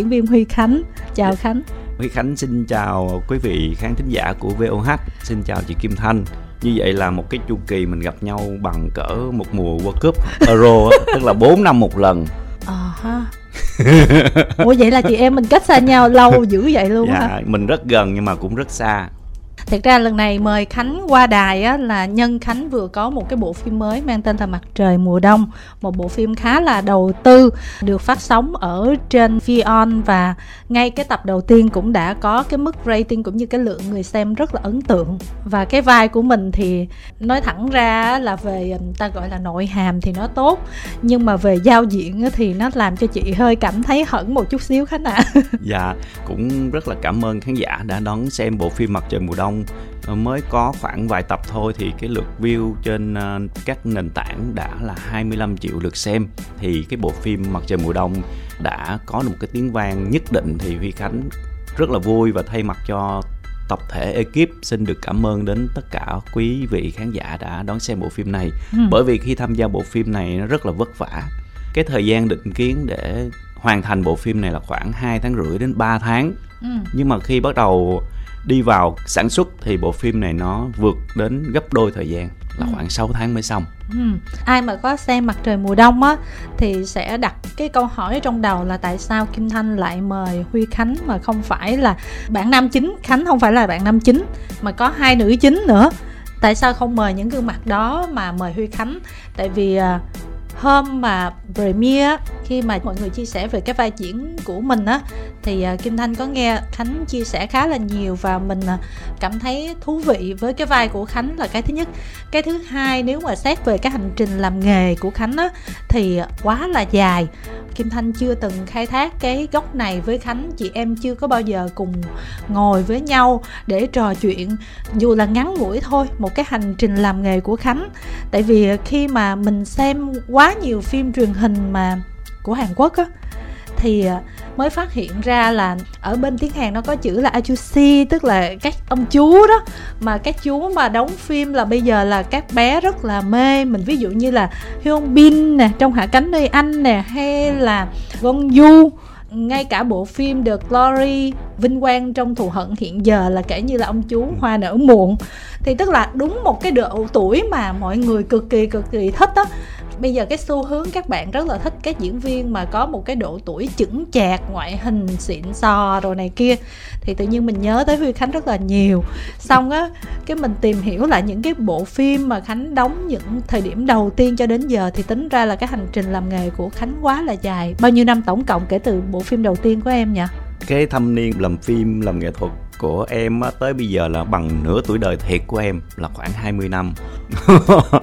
diễn viên Huy Khánh. Chào Khánh. Huy Khánh xin chào quý vị khán thính giả của VOH. Xin chào chị Kim Thanh. Như vậy là một cái chu kỳ mình gặp nhau bằng cỡ một mùa World Cup Euro, tức là 4 năm một lần. Ủa vậy là chị em mình cách xa nhau lâu dữ vậy luôn hả? Dạ, mình rất gần nhưng mà cũng rất xa. Thật ra lần này mời Khánh qua đài á, là nhân Khánh vừa có một cái bộ phim mới mang tên là Mặt trời mùa đông. Một bộ phim khá là đầu tư, được phát sóng ở trên Fion. Và ngay cái tập đầu tiên cũng đã có cái mức rating cũng như cái lượng người xem rất là ấn tượng. Và cái vai của mình thì nói thẳng ra là về, ta gọi là nội hàm thì nó tốt, nhưng mà về giao diện thì nó làm cho chị hơi cảm thấy hững một chút xíu Khánh ạ. Dạ, cũng rất là cảm ơn khán giả đã đón xem bộ phim Mặt trời mùa đông. Mới có khoảng vài tập thôi thì cái lượt view trên các nền tảng đã là 25 triệu lượt xem. Thì cái bộ phim Mặt trời mùa đông đã có được một cái tiếng vang nhất định. Thì Huy Khánh rất là vui và thay mặt cho tập thể ekip xin được cảm ơn đến tất cả quý vị khán giả đã đón xem bộ phim này. Bởi vì khi tham gia bộ phim này nó rất là vất vả. Cái thời gian định kiến để hoàn thành bộ phim này là khoảng 2 tháng rưỡi đến 3 tháng. Nhưng mà khi bắt đầu đi vào sản xuất thì bộ phim này nó vượt đến gấp đôi thời gian, là khoảng 6 tháng mới xong. Ai mà có xem Mặt trời mùa đông á thì sẽ đặt cái câu hỏi trong đầu là tại sao Kim Thanh lại mời Huy Khánh mà không phải là bạn nam chính. Khánh không phải là bạn nam chính mà có 2 nữ chính nữa. Tại sao không mời những gương mặt đó mà mời Huy Khánh? Tại vì hôm mà premiere, khi mà mọi người chia sẻ về cái vai diễn của mình á, thì Kim Thanh có nghe Khánh chia sẻ khá là nhiều và mình cảm thấy thú vị với cái vai của Khánh là cái thứ nhất. Cái thứ hai, nếu mà xét về cái hành trình làm nghề của Khánh á thì quá là dài. Kim Thanh chưa từng khai thác cái góc này với Khánh. Chị em chưa có bao giờ cùng ngồi với nhau để trò chuyện, dù là ngắn ngủi thôi, một cái hành trình làm nghề của Khánh. Tại vì khi mà mình xem quá nhiều phim truyền hình mà của Hàn Quốc á, thì mới phát hiện ra là ở bên tiếng Hàn nó có chữ là ajusi, tức là các ông chú đó. Mà các chú mà đóng phim là bây giờ là các bé rất là mê. Mình ví dụ như là Hyun Bin nè, trong Hạ cánh nơi anh nè, hay là Won Yu. Ngay cả bộ phim The Glory, Vinh Quang trong Thù Hận Hiện Giờ là kể như là ông chú Hoa Nở Muộn. Thì tức là đúng một cái độ tuổi mà mọi người cực kỳ thích á. Bây giờ cái xu hướng các bạn rất là thích các diễn viên mà có một cái độ tuổi chững chạc, ngoại hình xịn sò rồi này kia. Thì tự nhiên mình nhớ tới Huy Khánh rất là nhiều. Xong á, cái mình tìm hiểu lại những cái bộ phim mà Khánh đóng những thời điểm đầu tiên cho đến giờ, thì tính ra là cái hành trình làm nghề của Khánh quá là dài. Bao nhiêu năm tổng cộng kể từ bộ phim đầu tiên của em nhỉ? Cái thâm niên làm phim, làm nghệ thuật của em tới bây giờ là bằng nửa tuổi đời thiệt của em, là khoảng 20 năm.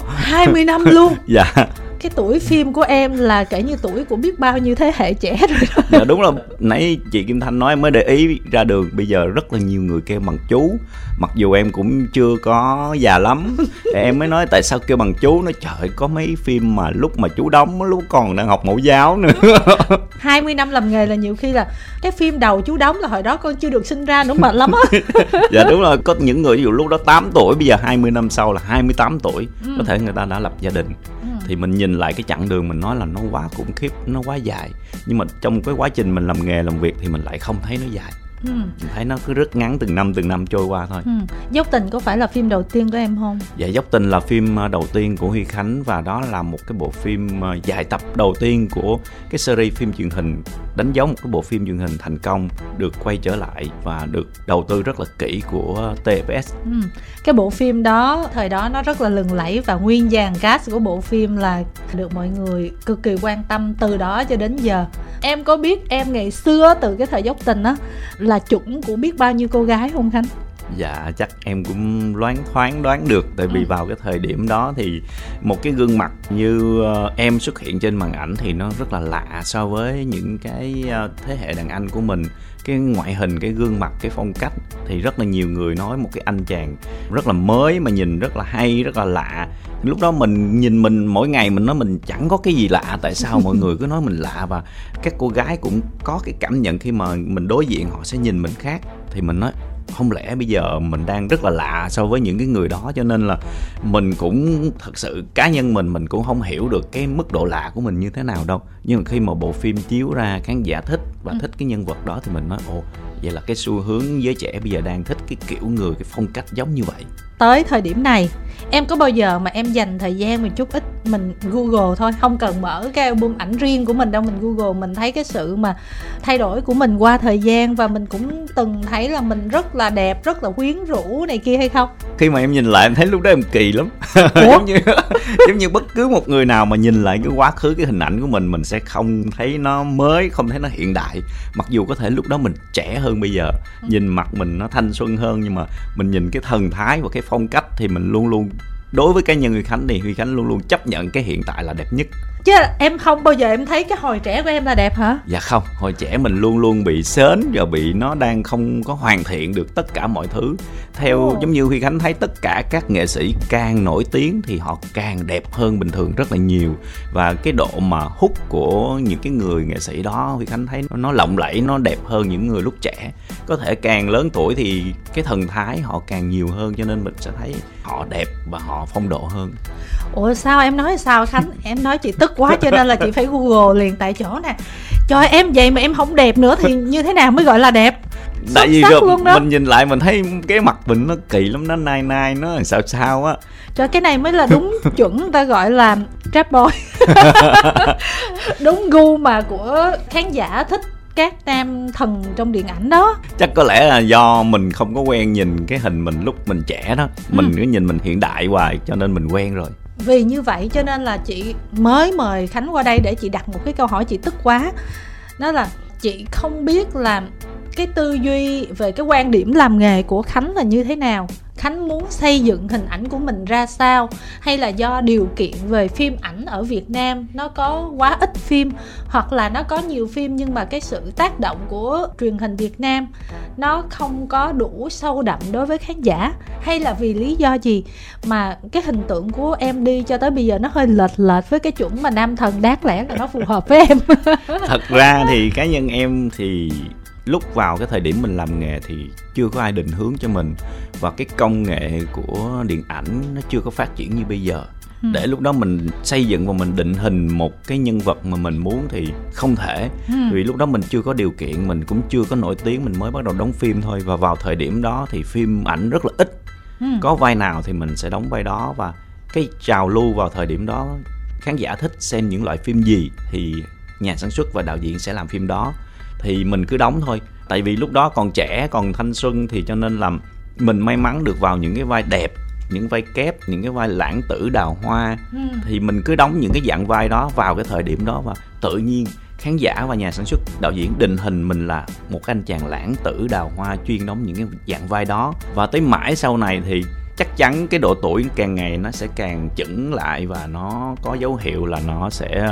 20 năm luôn? Dạ. Cái tuổi phim của em là kể như tuổi của biết bao nhiêu thế hệ trẻ rồi đó. Dạ đúng là nãy chị Kim Thanh nói mới để ý ra đường, bây giờ rất là nhiều người kêu bằng chú. Mặc dù em cũng chưa có già lắm. Em mới nói tại sao kêu bằng chú, nói trời có mấy phim mà lúc mà chú đóng lúc còn đang học mẫu giáo nữa. 20 năm làm nghề là nhiều khi là cái phim đầu chú đóng là hồi đó con chưa được sinh ra nữa, mệt lắm á. Dạ đúng là có những người ví dụ lúc đó 8 tuổi, bây giờ 20 năm sau là 28 tuổi. Có thể người ta đã lập gia đình. Thì mình nhìn lại cái chặng đường, mình nói là nó quá khủng khiếp, nó quá dài. Nhưng mà trong cái quá trình mình làm nghề, làm việc thì mình lại không thấy nó dài. Mình thấy nó cứ rất ngắn, từng năm trôi qua thôi. Dốc Tình có phải là phim đầu tiên của em không? Dạ, Dốc Tình là phim đầu tiên của Huy Khánh. Và đó là một cái bộ phim dài tập đầu tiên của cái series phim truyền hình, đánh dấu một cái bộ phim truyền hình thành công, được quay trở lại và được đầu tư rất là kỹ của TFS. Cái bộ phim đó, thời đó nó rất là lừng lẫy. Và nguyên dàn cast của bộ phim là được mọi người cực kỳ quan tâm từ đó cho đến giờ. Em có biết em ngày xưa từ cái thời Dốc Tình á là chuẩn của biết bao nhiêu cô gái không Khánh? Dạ chắc em cũng loáng thoáng đoán được. Tại vì vào cái thời điểm đó thì một cái gương mặt như em xuất hiện trên màn ảnh thì nó rất là lạ so với những cái thế hệ đàn anh của mình. Cái ngoại hình, cái gương mặt, cái phong cách thì rất là nhiều người nói một cái anh chàng rất là mới mà nhìn rất là hay, rất là lạ. Lúc đó mình nhìn mình mỗi ngày mình nói mình chẳng có cái gì lạ. Tại sao mọi người cứ nói mình lạ? Và các cô gái cũng có cái cảm nhận khi mà mình đối diện họ sẽ nhìn mình khác. Thì mình nói không lẽ bây giờ mình đang rất là lạ so với những cái người đó. Cho nên là mình cũng thật sự cá nhân mình cũng không hiểu được cái mức độ lạ của mình như thế nào đâu. Nhưng mà khi mà bộ phim chiếu ra, khán giả thích và thích cái nhân vật đó thì mình nói ồ, vậy là cái xu hướng giới trẻ bây giờ đang thích cái kiểu người, cái phong cách giống như vậy. Tới thời điểm này, em có bao giờ mà em dành thời gian mình chút ít, mình Google thôi, không cần mở cái album ảnh riêng của mình đâu, mình Google, mình thấy cái sự mà thay đổi của mình qua thời gian, và mình cũng từng thấy là mình rất là đẹp, rất là quyến rũ này kia hay không? Khi mà em nhìn lại em thấy lúc đó em kỳ lắm. Giống như bất cứ một người nào mà nhìn lại cái quá khứ, cái hình ảnh của mình sẽ không thấy nó mới, không thấy nó hiện đại. Mặc dù có thể lúc đó mình trẻ hơn bây giờ, nhìn mặt mình nó thanh xuân hơn, nhưng mà mình nhìn cái thần thái và cái phong cách thì mình luôn luôn, đối với cá nhân Huy Khánh thì Huy Khánh luôn luôn chấp nhận cái hiện tại là đẹp nhất. Chứ em không bao giờ em thấy cái hồi trẻ của em là đẹp hả? Dạ không, hồi trẻ mình luôn luôn bị sến, rồi bị nó đang không có hoàn thiện được tất cả mọi thứ. Theo giống như Huy Khánh thấy tất cả các nghệ sĩ càng nổi tiếng thì họ càng đẹp hơn bình thường rất là nhiều. Và cái độ mà hút của những cái người nghệ sĩ đó Huy Khánh thấy nó lộng lẫy, nó đẹp hơn những người lúc trẻ. Có thể càng lớn tuổi thì cái thần thái họ càng nhiều hơn, cho nên mình sẽ thấy họ đẹp và họ phong độ hơn. Ủa sao em nói sao Khánh? Em nói chị tức quá cho nên là chị phải Google liền tại chỗ nè. Trời, em vậy mà em không đẹp nữa thì như thế nào mới gọi là đẹp? Tại vì mình nhìn lại mình thấy cái mặt mình nó kỳ lắm, nó nai nai, nó làm sao á. Trời, cái này mới là đúng chuẩn người ta gọi là trap boy. Đúng gu mà của khán giả thích các nam thần trong điện ảnh đó. Chắc có lẽ là do mình không có quen nhìn cái hình mình lúc mình trẻ đó, mình cứ nhìn mình hiện đại hoài cho nên mình quen rồi. Vì như vậy cho nên là chị mới mời Khánh qua đây để chị đặt một cái câu hỏi chị tức quá. Đó là chị không biết là cái tư duy về cái quan điểm làm nghề của Khánh là như thế nào, Khánh muốn xây dựng hình ảnh của mình ra sao, hay là do điều kiện về phim ảnh ở Việt Nam nó có quá ít phim, hoặc là nó có nhiều phim nhưng mà cái sự tác động của truyền hình Việt Nam nó không có đủ sâu đậm đối với khán giả, hay là vì lý do gì mà cái hình tượng của em đi cho tới bây giờ nó hơi lệch lệch với cái chuẩn mà nam thần đáng lẽ là nó phù hợp với em? Thật ra thì cá nhân em thì lúc vào cái thời điểm mình làm nghề thì chưa có ai định hướng cho mình, và cái công nghệ của điện ảnh nó chưa có phát triển như bây giờ. Để lúc đó mình xây dựng và mình định hình một cái nhân vật mà mình muốn thì không thể. Vì lúc đó mình chưa có điều kiện, mình cũng chưa có nổi tiếng, mình mới bắt đầu đóng phim thôi. Và vào thời điểm đó thì phim ảnh rất là ít, có vai nào thì mình sẽ đóng vai đó. Và cái trào lưu vào thời điểm đó, khán giả thích xem những loại phim gì thì nhà sản xuất và đạo diễn sẽ làm phim đó, thì mình cứ đóng thôi. Tại vì lúc đó còn trẻ, còn thanh xuân, thì cho nên là mình may mắn được vào những cái vai đẹp, những vai kép, những cái vai lãng tử đào hoa. Thì mình cứ đóng những cái dạng vai đó vào cái thời điểm đó, và tự nhiên khán giả và nhà sản xuất, đạo diễn định hình mình là một anh chàng lãng tử đào hoa chuyên đóng những cái dạng vai đó. Và tới mãi sau này thì chắc chắn cái độ tuổi càng ngày nó sẽ càng chững lại, và nó có dấu hiệu là nó sẽ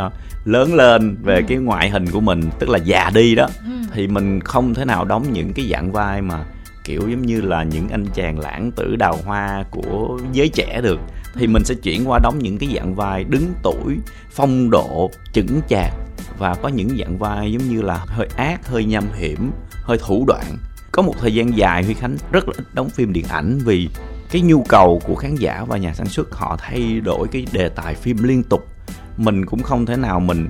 lớn lên về cái ngoại hình của mình, tức là già đi đó. Thì mình không thể nào đóng những cái dạng vai mà kiểu giống như là những anh chàng lãng tử đào hoa của giới trẻ được, thì mình sẽ chuyển qua đóng những cái dạng vai đứng tuổi, phong độ, chững chạc, và có những dạng vai giống như là hơi ác, hơi nham hiểm, hơi thủ đoạn. Có một thời gian dài Huy Khánh rất là ít đóng phim điện ảnh, vì cái nhu cầu của khán giả và nhà sản xuất họ thay đổi cái đề tài phim liên tục. Mình cũng không thể nào mình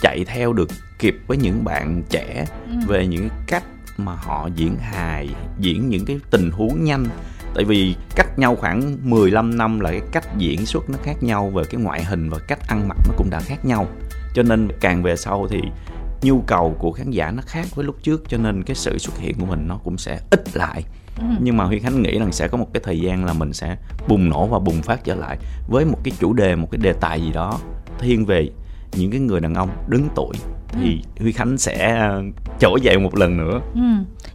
chạy theo được kịp với những bạn trẻ về những cách mà họ diễn hài, diễn những cái tình huống nhanh. Tại vì cách nhau khoảng 15 năm là cái cách diễn xuất nó khác nhau, về cái ngoại hình và cách ăn mặc nó cũng đã khác nhau. Cho nên càng về sau thì nhu cầu của khán giả nó khác với lúc trước, cho nên cái sự xuất hiện của mình nó cũng sẽ ít lại. Nhưng mà Huy Khánh nghĩ rằng sẽ có một cái thời gian là mình sẽ bùng nổ và bùng phát trở lại với một cái chủ đề, một cái đề tài gì đó thiên về những cái người đàn ông đứng tuổi, thì Huy Khánh sẽ trỗi dậy một lần nữa.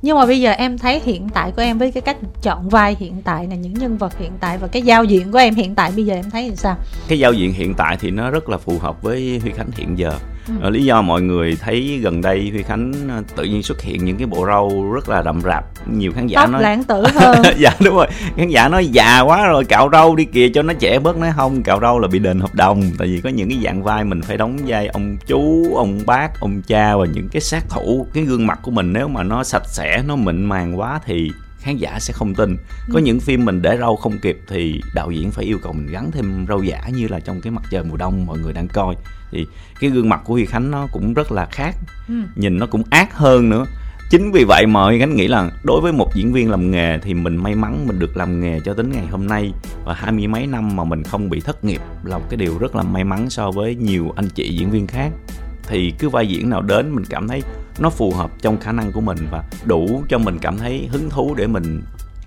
Nhưng mà bây giờ em thấy hiện tại của em với cái cách chọn vai hiện tại này, những nhân vật hiện tại và cái giao diện của em hiện tại, bây giờ em thấy thì sao? Cái giao diện hiện tại thì nó rất là phù hợp với Huy Khánh hiện giờ. Lý do mọi người thấy gần đây Huy Khánh tự nhiên xuất hiện những cái bộ râu rất là rậm rạp, nhiều khán giả tóc nói lãng tử hơn. Dạ đúng rồi, khán giả nói già quá rồi cạo râu đi kìa cho nó trẻ bớt. Nói không, cạo râu là bị đền hợp đồng. Tại vì có những cái dạng vai mình phải đóng vai ông chú, ông bác, ông cha và những cái sát thủ. Cái gương mặt của mình nếu mà nó sạch sẽ, nó mịn màng quá thì khán giả sẽ không tin. Có những phim mình để rau không kịp thì đạo diễn phải yêu cầu mình gắn thêm rau giả, như là trong cái Mặt trời mùa đông mọi người đang coi thì cái gương mặt của Huy Khánh nó cũng rất là khác, nhìn nó cũng ác hơn nữa. Chính vì vậy mà Huy Khánh nghĩ là đối với một diễn viên làm nghề thì mình may mắn mình được làm nghề cho đến ngày hôm nay, và 20 mấy năm mà mình không bị thất nghiệp là một cái điều rất là may mắn so với nhiều anh chị diễn viên khác. Thì cứ vai diễn nào đến mình cảm thấy nó phù hợp trong khả năng của mình và đủ cho mình cảm thấy hứng thú để mình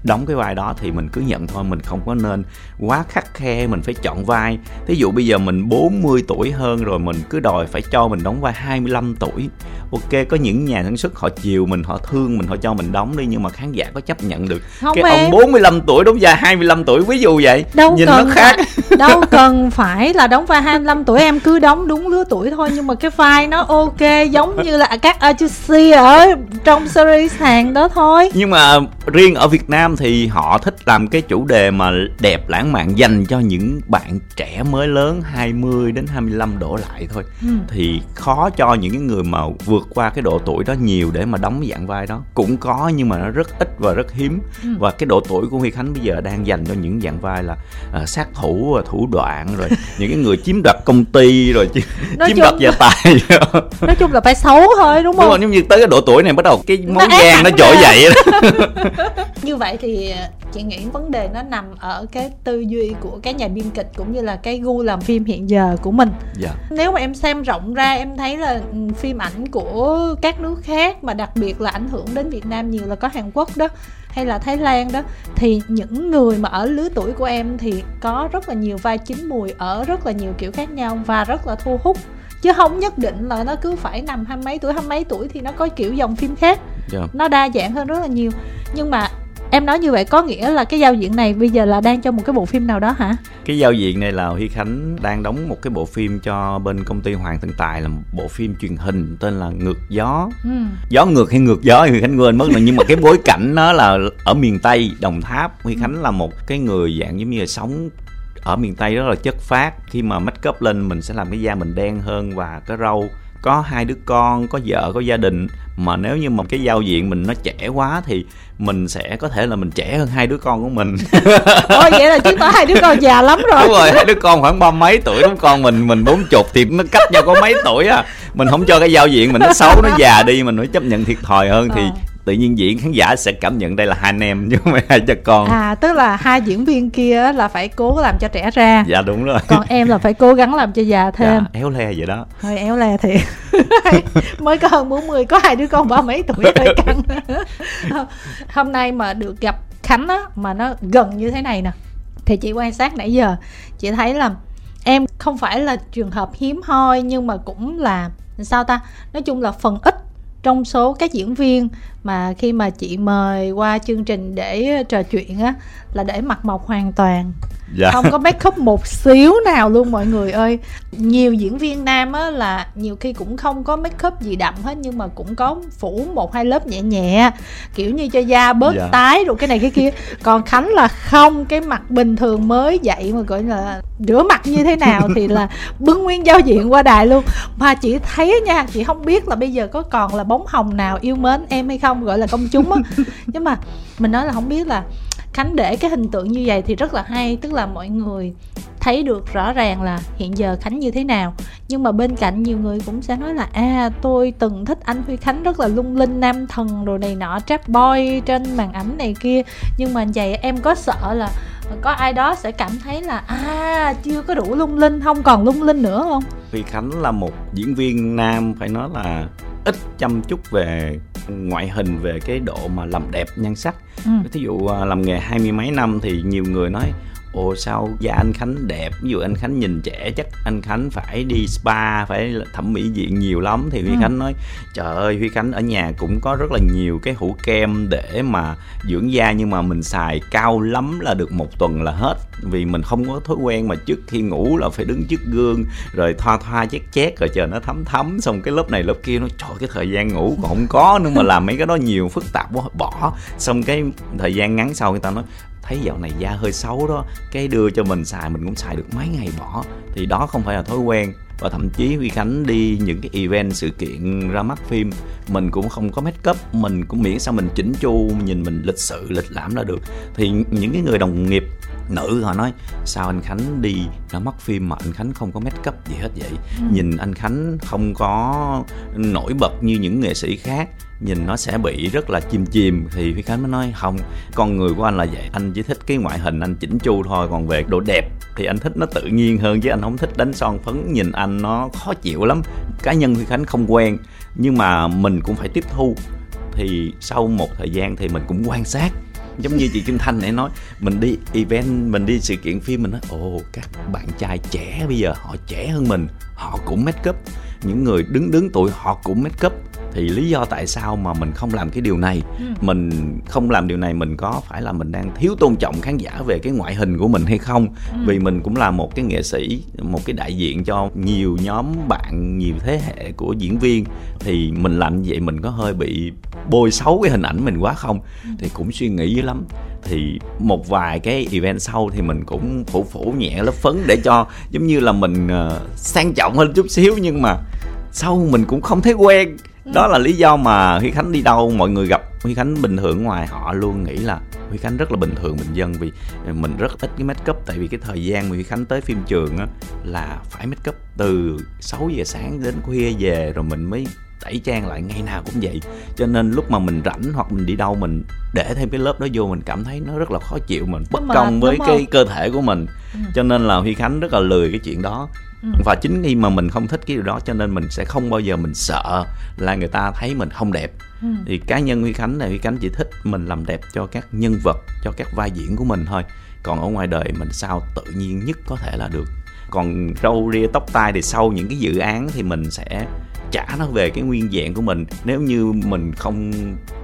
đóng cái vai đó thì mình cứ nhận thôi. Mình không có nên quá khắt khe mình phải chọn vai. Thí dụ bây giờ mình 40 tuổi hơn rồi, mình cứ đòi phải cho mình đóng vai 25 tuổi. Ok, có những nhà sản xuất họ chiều mình, họ thương mình, họ cho mình đóng đi, nhưng mà khán giả có chấp nhận được không? Cái ông 45 tuổi đóng vai 25 tuổi, ví dụ vậy, đâu nhìn cần nó khác. Đâu cần phải là đóng vai 25 tuổi, em cứ đóng đúng lứa tuổi thôi, nhưng mà cái vai nó ok, giống như là các agency ở trong series Hàn đó thôi. Nhưng mà riêng ở Việt Nam thì họ thích làm cái chủ đề mà đẹp lãng mạn dành cho những bạn trẻ mới lớn 20 đến 25 đổ lại thôi. Thì khó cho những cái người mà vượt qua cái độ tuổi đó nhiều để mà đóng dạng vai đó. Cũng có nhưng mà nó rất ít và rất hiếm. Và cái độ tuổi của Huy Khánh bây giờ đang dành cho những dạng vai là sát thủ, thủ đoạn, rồi những cái người chiếm đoạt công ty, rồi chiếm đoạt gia tài. Nói chung là phải xấu thôi, đúng không? Đúng rồi, nhưng như tới cái độ tuổi này bắt đầu cái món gan nó trỗi dậy đó. Như vậy thì chị nghĩ vấn đề nó nằm ở cái tư duy của cái nhà biên kịch cũng như là cái gu làm phim hiện giờ của mình. Nếu mà em xem rộng ra, em thấy là phim ảnh của các nước khác mà đặc biệt là ảnh hưởng đến Việt Nam nhiều là có Hàn Quốc đó, hay là Thái Lan đó, thì những người mà ở lứa tuổi của em thì có rất là nhiều vai chín mùi ở rất là nhiều kiểu khác nhau và rất là thu hút, chứ không nhất định là nó cứ phải nằm hai mấy tuổi thì nó có kiểu dòng phim khác. Nó đa dạng hơn rất là nhiều. Nhưng mà em nói như vậy có nghĩa là cái giao diện này bây giờ là đang cho một cái bộ phim nào đó hả? Cái giao diện này là Huy Khánh đang đóng một cái bộ phim cho bên công ty Hoàng Tân Tài, là một bộ phim truyền hình tên là Ngược Gió. Gió ngược hay ngược gió thì Huy Khánh quên mất rồi. Nhưng mà cái bối cảnh nó là ở miền Tây, Đồng Tháp. Huy Khánh là một cái người dạng giống như là sống ở miền Tây rất là chất phác. Khi mà make up lên mình sẽ làm cái da mình đen hơn và cái râu. Có 2 đứa con, có vợ, có gia đình. Mà nếu như mà cái giao diện mình nó trẻ quá thì mình sẽ có thể là mình trẻ hơn 2 đứa con của mình. Ôi vậy là chứng tỏ 2 đứa con già lắm rồi. Đúng rồi, 2 đứa con khoảng 30 mấy tuổi, đúng con mình 40 thì nó cách nhau có mấy tuổi á. Mình không cho cái giao diện mình nó xấu, nó già đi, mình phải chấp nhận thiệt thòi hơn thì tự nhiên diễn khán giả sẽ cảm nhận đây là 2 anh em chứ không phải 2 cha con. Tức là 2 diễn viên kia là phải cố làm cho trẻ ra. Dạ đúng rồi. Còn em là phải cố gắng làm cho già thêm. Éo le vậy đó. Thôi éo le thiệt. Mới có hơn 40, có 2 đứa con 30 mấy tuổi hơi căng. Hôm nay mà được gặp Khánh á, mà nó gần như thế này nè, thì chị quan sát nãy giờ chị thấy là em không phải là trường hợp hiếm hoi, nhưng mà cũng là sao ta, nói chung là phần ít trong số các diễn viên mà khi mà chị mời qua chương trình để trò chuyện á là để mặt mộc hoàn toàn, không có make up một xíu nào luôn mọi người ơi. Nhiều diễn viên nam á là nhiều khi cũng không có make up gì đậm hết, nhưng mà cũng có phủ 1-2 lớp nhẹ nhẹ kiểu như cho da bớt tái rồi cái này cái kia. Còn Khánh là không, cái mặt bình thường mới dậy mà gọi là rửa mặt như thế nào thì là bưng nguyên giao diện qua đài luôn. Mà chị thấy nha, chị không biết là bây giờ có còn là bóng hồng nào yêu mến em hay không, gọi là công chúng á. Nhưng mà mình nói là không biết là Khánh để cái hình tượng như vậy thì rất là hay, tức là mọi người thấy được rõ ràng là hiện giờ Khánh như thế nào. Nhưng mà bên cạnh nhiều người cũng sẽ nói là tôi từng thích anh Huy Khánh rất là lung linh, nam thần rồi này nọ, trap boy trên màn ảnh này kia. Nhưng mà vậy em có sợ là có ai đó sẽ cảm thấy là chưa có đủ lung linh, không còn lung linh nữa không? Huy Khánh là một diễn viên nam phải nói là ít chăm chút về ngoại hình, về cái độ mà làm đẹp nhan sắc. Thí dụ làm nghề 20 mấy năm thì nhiều người nói ồ sao da anh Khánh đẹp, ví dụ anh Khánh nhìn trẻ chắc anh Khánh phải đi spa, phải thẩm mỹ viện nhiều lắm. Thì Huy Khánh nói trời ơi, Huy Khánh ở nhà cũng có rất là nhiều cái hũ kem để mà dưỡng da, nhưng mà mình xài cao lắm là được 1 tuần là hết, vì mình không có thói quen mà trước khi ngủ là phải đứng trước gương rồi thoa chét rồi chờ nó thấm xong cái lớp này lớp kia. Nó trời, cái thời gian ngủ còn không có nữa mà làm mấy cái đó nhiều phức tạp quá, bỏ. Xong cái thời gian ngắn sau người ta nói thấy dạo này da hơi xấu đó, cái đưa cho mình xài, mình cũng xài được mấy ngày bỏ. Thì đó không phải là thói quen. Và thậm chí Huy Khánh đi những cái event, sự kiện ra mắt phim, mình cũng không có make up, mình cũng miễn sao mình chỉnh chu, nhìn mình lịch sự, lịch lãm là được. Thì những cái người đồng nghiệp nữ họ nói sao anh Khánh đi ra mắt phim mà anh Khánh không có make up gì hết vậy, nhìn anh Khánh không có nổi bật như những nghệ sĩ khác, nhìn nó sẽ bị rất là chìm. Thì Huy Khánh mới nói không, con người của anh là vậy, anh chỉ thích cái ngoại hình anh chỉnh chu thôi, còn về độ đẹp thì anh thích nó tự nhiên hơn, chứ anh không thích đánh son phấn, nhìn anh nó khó chịu lắm. Cá nhân Huy Khánh không quen, nhưng mà mình cũng phải tiếp thu. Thì sau một thời gian thì mình cũng quan sát, giống như chị Kim Thanh nãy nói, mình đi event, mình đi sự kiện phim, mình nói ồ, các bạn trai trẻ bây giờ họ trẻ hơn mình, họ cũng make up, những người đứng tuổi họ cũng make up. Thì lý do tại sao mà mình không làm cái điều này? Mình không làm điều này, mình có phải là mình đang thiếu tôn trọng khán giả về cái ngoại hình của mình hay không? Vì mình cũng là một cái nghệ sĩ, một cái đại diện cho nhiều nhóm bạn, nhiều thế hệ của diễn viên. Thì mình làm như vậy mình có hơi bị bôi xấu cái hình ảnh mình quá không? Thì cũng suy nghĩ dữ lắm. Thì một vài cái event sau thì mình cũng phủ nhẹ lớp phấn để cho giống như là mình sang trọng hơn chút xíu, nhưng mà sau mình cũng không thấy quen. Đó là lý do mà Huy Khánh đi đâu mọi người gặp Huy Khánh bình thường ngoài, họ luôn nghĩ là Huy Khánh rất là bình thường, bình dân, vì mình rất ít cái make up. Tại vì cái thời gian mà Huy Khánh tới phim trường á là phải make up từ 6 giờ sáng đến khuya về rồi mình mới tẩy trang lại, ngày nào cũng vậy. Cho nên lúc mà mình rảnh hoặc mình đi đâu mình để thêm cái lớp đó vô, mình cảm thấy nó rất là khó chịu, mình bất công với cái cơ thể của mình. Cho nên là Huy Khánh rất là lười cái chuyện đó. Và chính khi mà mình không thích cái điều đó cho nên mình sẽ không bao giờ mình sợ là người ta thấy mình không đẹp. Thì cá nhân Huy Khánh này, Huy Khánh chỉ thích mình làm đẹp cho các nhân vật, cho các vai diễn của mình thôi. Còn ở ngoài đời mình sao tự nhiên nhất có thể là được. Còn râu ria tóc tai thì sau những cái dự án thì mình sẽ trả nó về cái nguyên dạng của mình. Nếu như mình không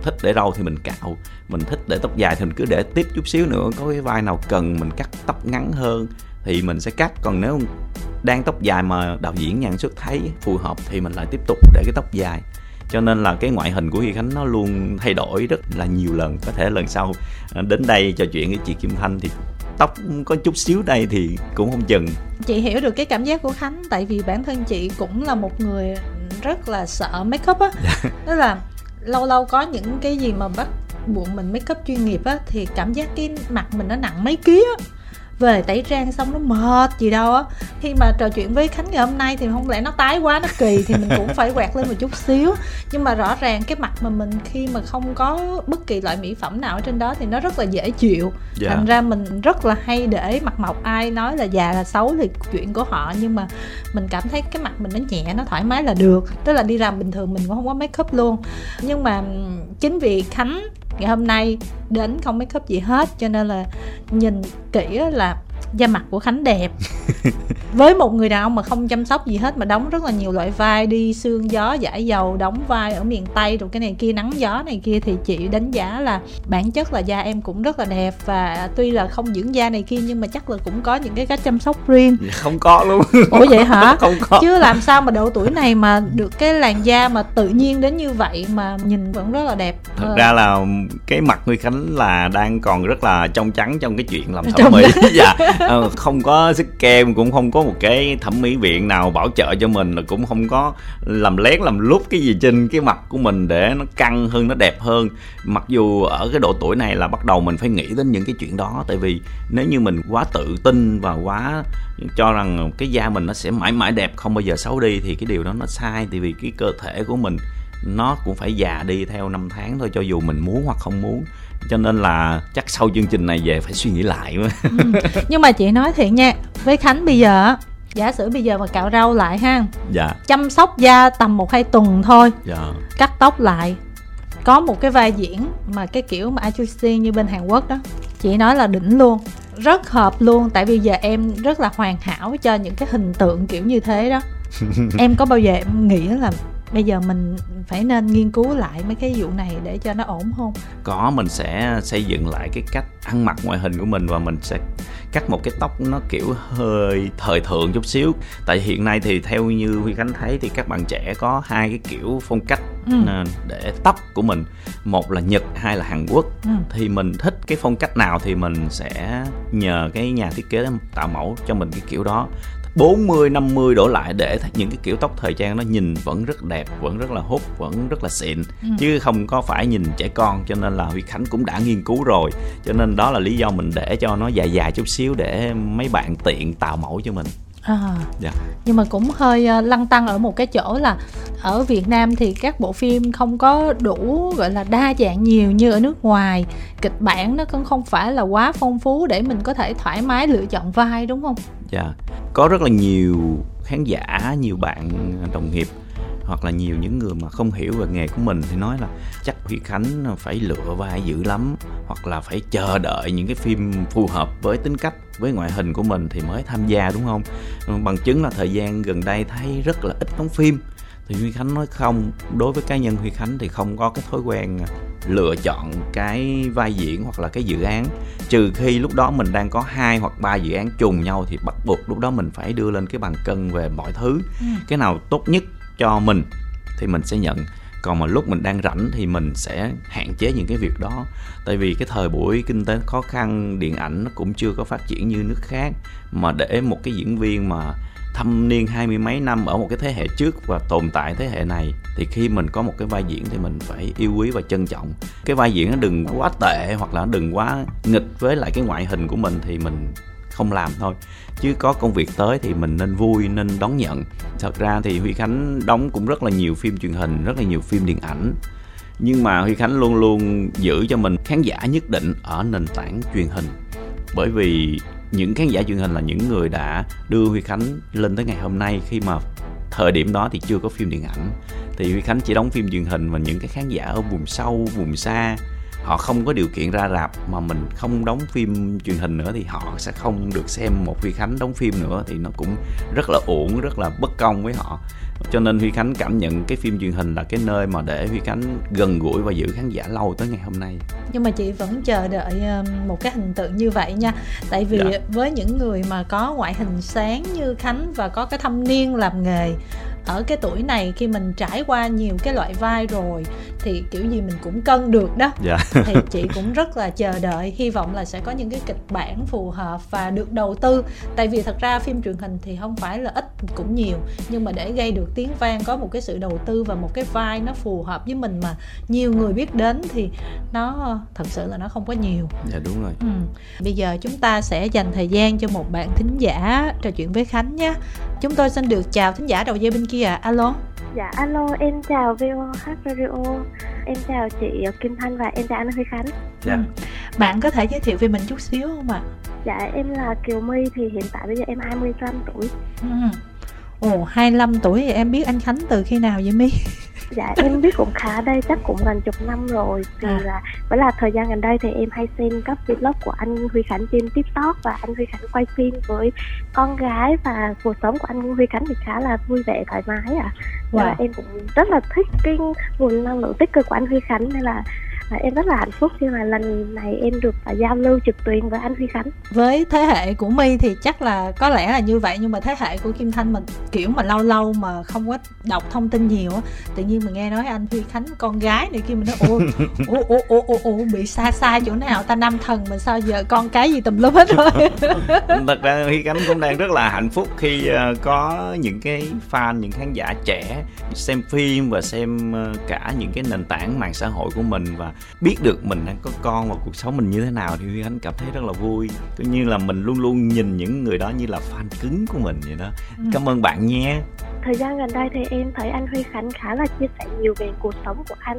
thích để râu thì mình cạo, mình thích để tóc dài thì mình cứ để tiếp chút xíu nữa, có cái vai nào cần mình cắt tóc ngắn hơn thì mình sẽ cắt. Còn nếu đang tóc dài mà đạo diễn, nhà sản xuất thấy phù hợp thì mình lại tiếp tục để cái tóc dài. Cho nên là cái ngoại hình của Huy Khánh nó luôn thay đổi rất là nhiều lần. Có thể lần sau đến đây trò chuyện với chị Kim Thanh thì tóc có chút xíu đây thì cũng không chừng. Chị hiểu được cái cảm giác của Khánh, tại vì bản thân chị cũng là một người rất là sợ make up á. Tức là lâu lâu có những cái gì mà bắt buộc mình make up chuyên nghiệp á thì cảm giác cái mặt mình nó nặng mấy ký á, về tẩy trang xong nó mệt gì đâu á. Khi mà trò chuyện với Khánh ngày hôm nay thì không lẽ nó tái quá, nó kỳ thì mình cũng phải quẹt lên một chút xíu. Nhưng mà rõ ràng cái mặt mà mình khi mà không có bất kỳ loại mỹ phẩm nào ở trên đó thì nó rất là dễ chịu. Thành ra mình rất là hay để mặt mộc. Ai nói là già là xấu thì chuyện của họ, nhưng mà mình cảm thấy cái mặt mình nó nhẹ, nó thoải mái là được. Tức là đi làm bình thường mình cũng không có make up luôn. Nhưng mà chính vì Khánh ngày hôm nay đến không make up gì hết cho nên là nhìn kỹ là da mặt của Khánh đẹp. Với một người đàn ông mà không chăm sóc gì hết, mà đóng rất là nhiều loại vai, đi Sương Gió, Giải Dầu, đóng vai ở miền Tây rồi cái này kia, Nắng Gió này kia, thì chị đánh giá là bản chất là da em cũng rất là đẹp. Và tuy là không dưỡng da này kia nhưng mà chắc là cũng có những cái cách chăm sóc riêng. Không có luôn. Ủa vậy hả? Không có. Chứ làm sao mà độ tuổi này mà được cái làn da mà tự nhiên đến như vậy mà nhìn vẫn rất là đẹp. Thật ra là cái mặt Huy Khánh là đang còn rất là trong trắng trong cái chuyện làm thẩm mỹ. Dạ. Không có sức kem, cũng không có một cái thẩm mỹ viện nào bảo trợ cho mình, là cũng không có làm lén làm lút cái gì trên cái mặt của mình để nó căng hơn, nó đẹp hơn. Mặc dù ở cái độ tuổi này là bắt đầu mình phải nghĩ đến những cái chuyện đó, tại vì nếu như mình quá tự tin và quá cho rằng cái da mình nó sẽ mãi mãi đẹp, không bao giờ xấu đi thì cái điều đó nó sai. Tại vì cái cơ thể của mình nó cũng phải già đi theo năm tháng thôi, cho dù mình muốn hoặc không muốn. Cho nên là chắc sau chương trình này về phải suy nghĩ lại. Nhưng mà chị nói thiệt nha, với Khánh bây giờ, giả sử bây giờ mà cạo râu lại ha, dạ, chăm sóc da tầm 1-2 tuần thôi, dạ, cắt tóc lại, có một cái vai diễn mà cái kiểu mà ajuxi như bên Hàn Quốc đó, chị nói là đỉnh luôn, rất hợp luôn. Tại vì giờ em rất là hoàn hảo cho những cái hình tượng kiểu như thế đó. Em có bao giờ em nghĩ là bây giờ mình phải nên nghiên cứu lại mấy cái vụ này để cho nó ổn không? Có, mình sẽ xây dựng lại cái cách ăn mặc ngoại hình của mình và mình sẽ cắt một cái tóc nó kiểu hơi thời thượng chút xíu. Tại hiện nay thì theo như Huy Khánh thấy thì các bạn trẻ có hai cái kiểu phong cách để tóc của mình, một là Nhật, hai là Hàn Quốc, thì mình thích cái phong cách nào thì mình sẽ nhờ cái nhà thiết kế tạo mẫu cho mình cái kiểu đó. 40-50 đổ lại để những cái kiểu tóc thời trang nó nhìn vẫn rất đẹp, vẫn rất là hút, vẫn rất là xịn, chứ không có phải nhìn trẻ con. Cho nên là Huy Khánh cũng đã nghiên cứu rồi, cho nên đó là lý do mình để cho nó dài dài chút xíu để mấy bạn tiện tạo mẫu cho mình. Nhưng mà cũng hơi lăn tăn ở một cái chỗ là ở Việt Nam thì các bộ phim không có đủ gọi là đa dạng nhiều như ở nước ngoài. Kịch bản nó cũng không phải là quá phong phú để mình có thể thoải mái lựa chọn vai, đúng không? Có rất là nhiều khán giả, nhiều bạn đồng nghiệp hoặc là nhiều những người mà không hiểu về nghề của mình thì nói là chắc Huy Khánh phải lựa vai dữ lắm, hoặc là phải chờ đợi những cái phim phù hợp với tính cách, với ngoại hình của mình thì mới tham gia, đúng không? Bằng chứng là thời gian gần đây thấy rất là ít đóng phim. Thì Huy Khánh nói không, đối với cá nhân Huy Khánh thì không có cái thói quen lựa chọn cái vai diễn hoặc là cái dự án, trừ khi lúc đó mình đang có 2 hoặc 3 dự án trùng nhau thì bắt buộc lúc đó mình phải đưa lên cái bàn cân về mọi thứ. Cái nào tốt nhất cho mình thì mình sẽ nhận, còn mà lúc mình đang rảnh thì mình sẽ hạn chế những cái việc đó. Tại vì cái thời buổi kinh tế khó khăn, điện ảnh nó cũng chưa có phát triển như nước khác, mà để một cái diễn viên mà thâm niên 20 mấy năm ở một cái thế hệ trước và tồn tại thế hệ này, thì khi mình có một cái vai diễn thì mình phải yêu quý và trân trọng. Cái vai diễn nó đừng quá tệ hoặc là nó đừng quá nghịch với lại cái ngoại hình của mình thì mình không làm thôi, chứ có công việc tới thì mình nên vui, nên đón nhận. Thật ra thì Huy Khánh đóng cũng rất là nhiều phim truyền hình, rất là nhiều phim điện ảnh, nhưng mà Huy Khánh luôn luôn giữ cho mình khán giả nhất định ở nền tảng truyền hình, bởi vì những khán giả truyền hình là những người đã đưa Huy Khánh lên tới ngày hôm nay. Khi mà thời điểm đó thì chưa có phim điện ảnh thì Huy Khánh chỉ đóng phim truyền hình, và những cái khán giả ở vùng sâu, vùng xa họ không có điều kiện ra rạp mà mình không đóng phim truyền hình nữa thì họ sẽ không được xem một Huy Khánh đóng phim nữa, thì nó cũng rất là uổng, rất là bất công với họ. Cho nên Huy Khánh cảm nhận cái phim truyền hình là cái nơi mà để Huy Khánh gần gũi và giữ khán giả lâu tới ngày hôm nay. Nhưng mà chị vẫn chờ đợi một cái hình tượng như vậy nha. Tại vì với những người mà có ngoại hình sáng như Khánh và có cái thâm niên làm nghề ở cái tuổi này, khi mình trải qua nhiều cái loại vai rồi thì kiểu gì mình cũng cân được đó. Thì chị cũng rất là chờ đợi, hy vọng là sẽ có những cái kịch bản phù hợp và được đầu tư. Tại vì thật ra phim truyền hình thì không phải là ít cũng nhiều, nhưng mà để gây được tiếng vang có một cái sự đầu tư và một cái vai nó phù hợp với mình mà nhiều người biết đến thì nó thật sự là nó không có nhiều. Đúng rồi. Bây giờ chúng ta sẽ dành thời gian cho một bạn thính giả trò chuyện với Khánh nhé. Chúng tôi xin được chào thính giả đầu dây bên kia. Alo. Alo, em chào VOH Radio, em chào chị Kim Thanh và em chào anh Huy Khánh. Bạn có thể giới thiệu về mình chút xíu không ạ? Em là Kiều My, thì hiện tại bây giờ em 25 tuổi. Ồ, 25 tuổi thì em biết anh Khánh từ khi nào vậy My? Em biết cũng khá đây, chắc cũng gần chục năm rồi. Bởi là thời gian gần đây thì em hay xem các vlog của anh Huy Khánh trên TikTok, và anh Huy Khánh quay phim với con gái, và cuộc sống của anh Huy Khánh thì khá là vui vẻ, thoải mái ạ. Và em cũng rất là thích cái nguồn năng lượng tích cực của anh Huy Khánh, nên là em rất là hạnh phúc khi mà lần này em được giao lưu trực tuyến với anh Huy Khánh. Với thế hệ của My thì chắc là có lẽ là như vậy, nhưng mà thế hệ của Kim Thanh mình kiểu mà lâu lâu mà không có đọc thông tin nhiều, tự nhiên mình nghe nói anh Huy Khánh con gái này kia, mình nói ồ bị xa chỗ nào ta, nam thần mình sao giờ con cái gì tùm lum hết rồi. Thật ra Huy Khánh cũng đang rất là hạnh phúc khi có những cái fan, những khán giả trẻ xem phim và xem cả những cái nền tảng mạng xã hội của mình, và biết được mình đang có con và cuộc sống mình như thế nào thì Huy Khánh cảm thấy rất là vui. Cứ như là mình luôn luôn nhìn những người đó như là fan cứng của mình vậy đó. Cảm ơn bạn nha. Thời gian gần đây thì em thấy anh Huy Khánh khá là chia sẻ nhiều về cuộc sống của anh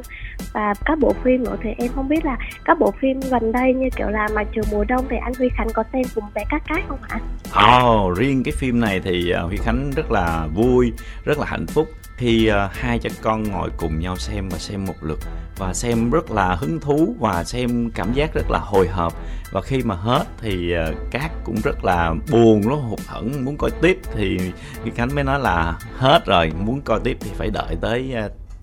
và các bộ phim nữa, thì em không biết là các bộ phim gần đây như kiểu là Mặt Trời Mùa Đông thì anh Huy Khánh có xem cùng bé Cát Cát không ạ? Riêng cái phim này thì Huy Khánh rất là vui, rất là hạnh phúc khi hai cha con ngồi cùng nhau xem, và xem một lượt và xem rất là hứng thú và xem cảm giác rất là hồi hộp. Và khi mà hết thì Cát cũng rất là buồn, nó hụt hẫng muốn coi tiếp, thì Khánh mới nói là hết rồi, muốn coi tiếp thì phải đợi tới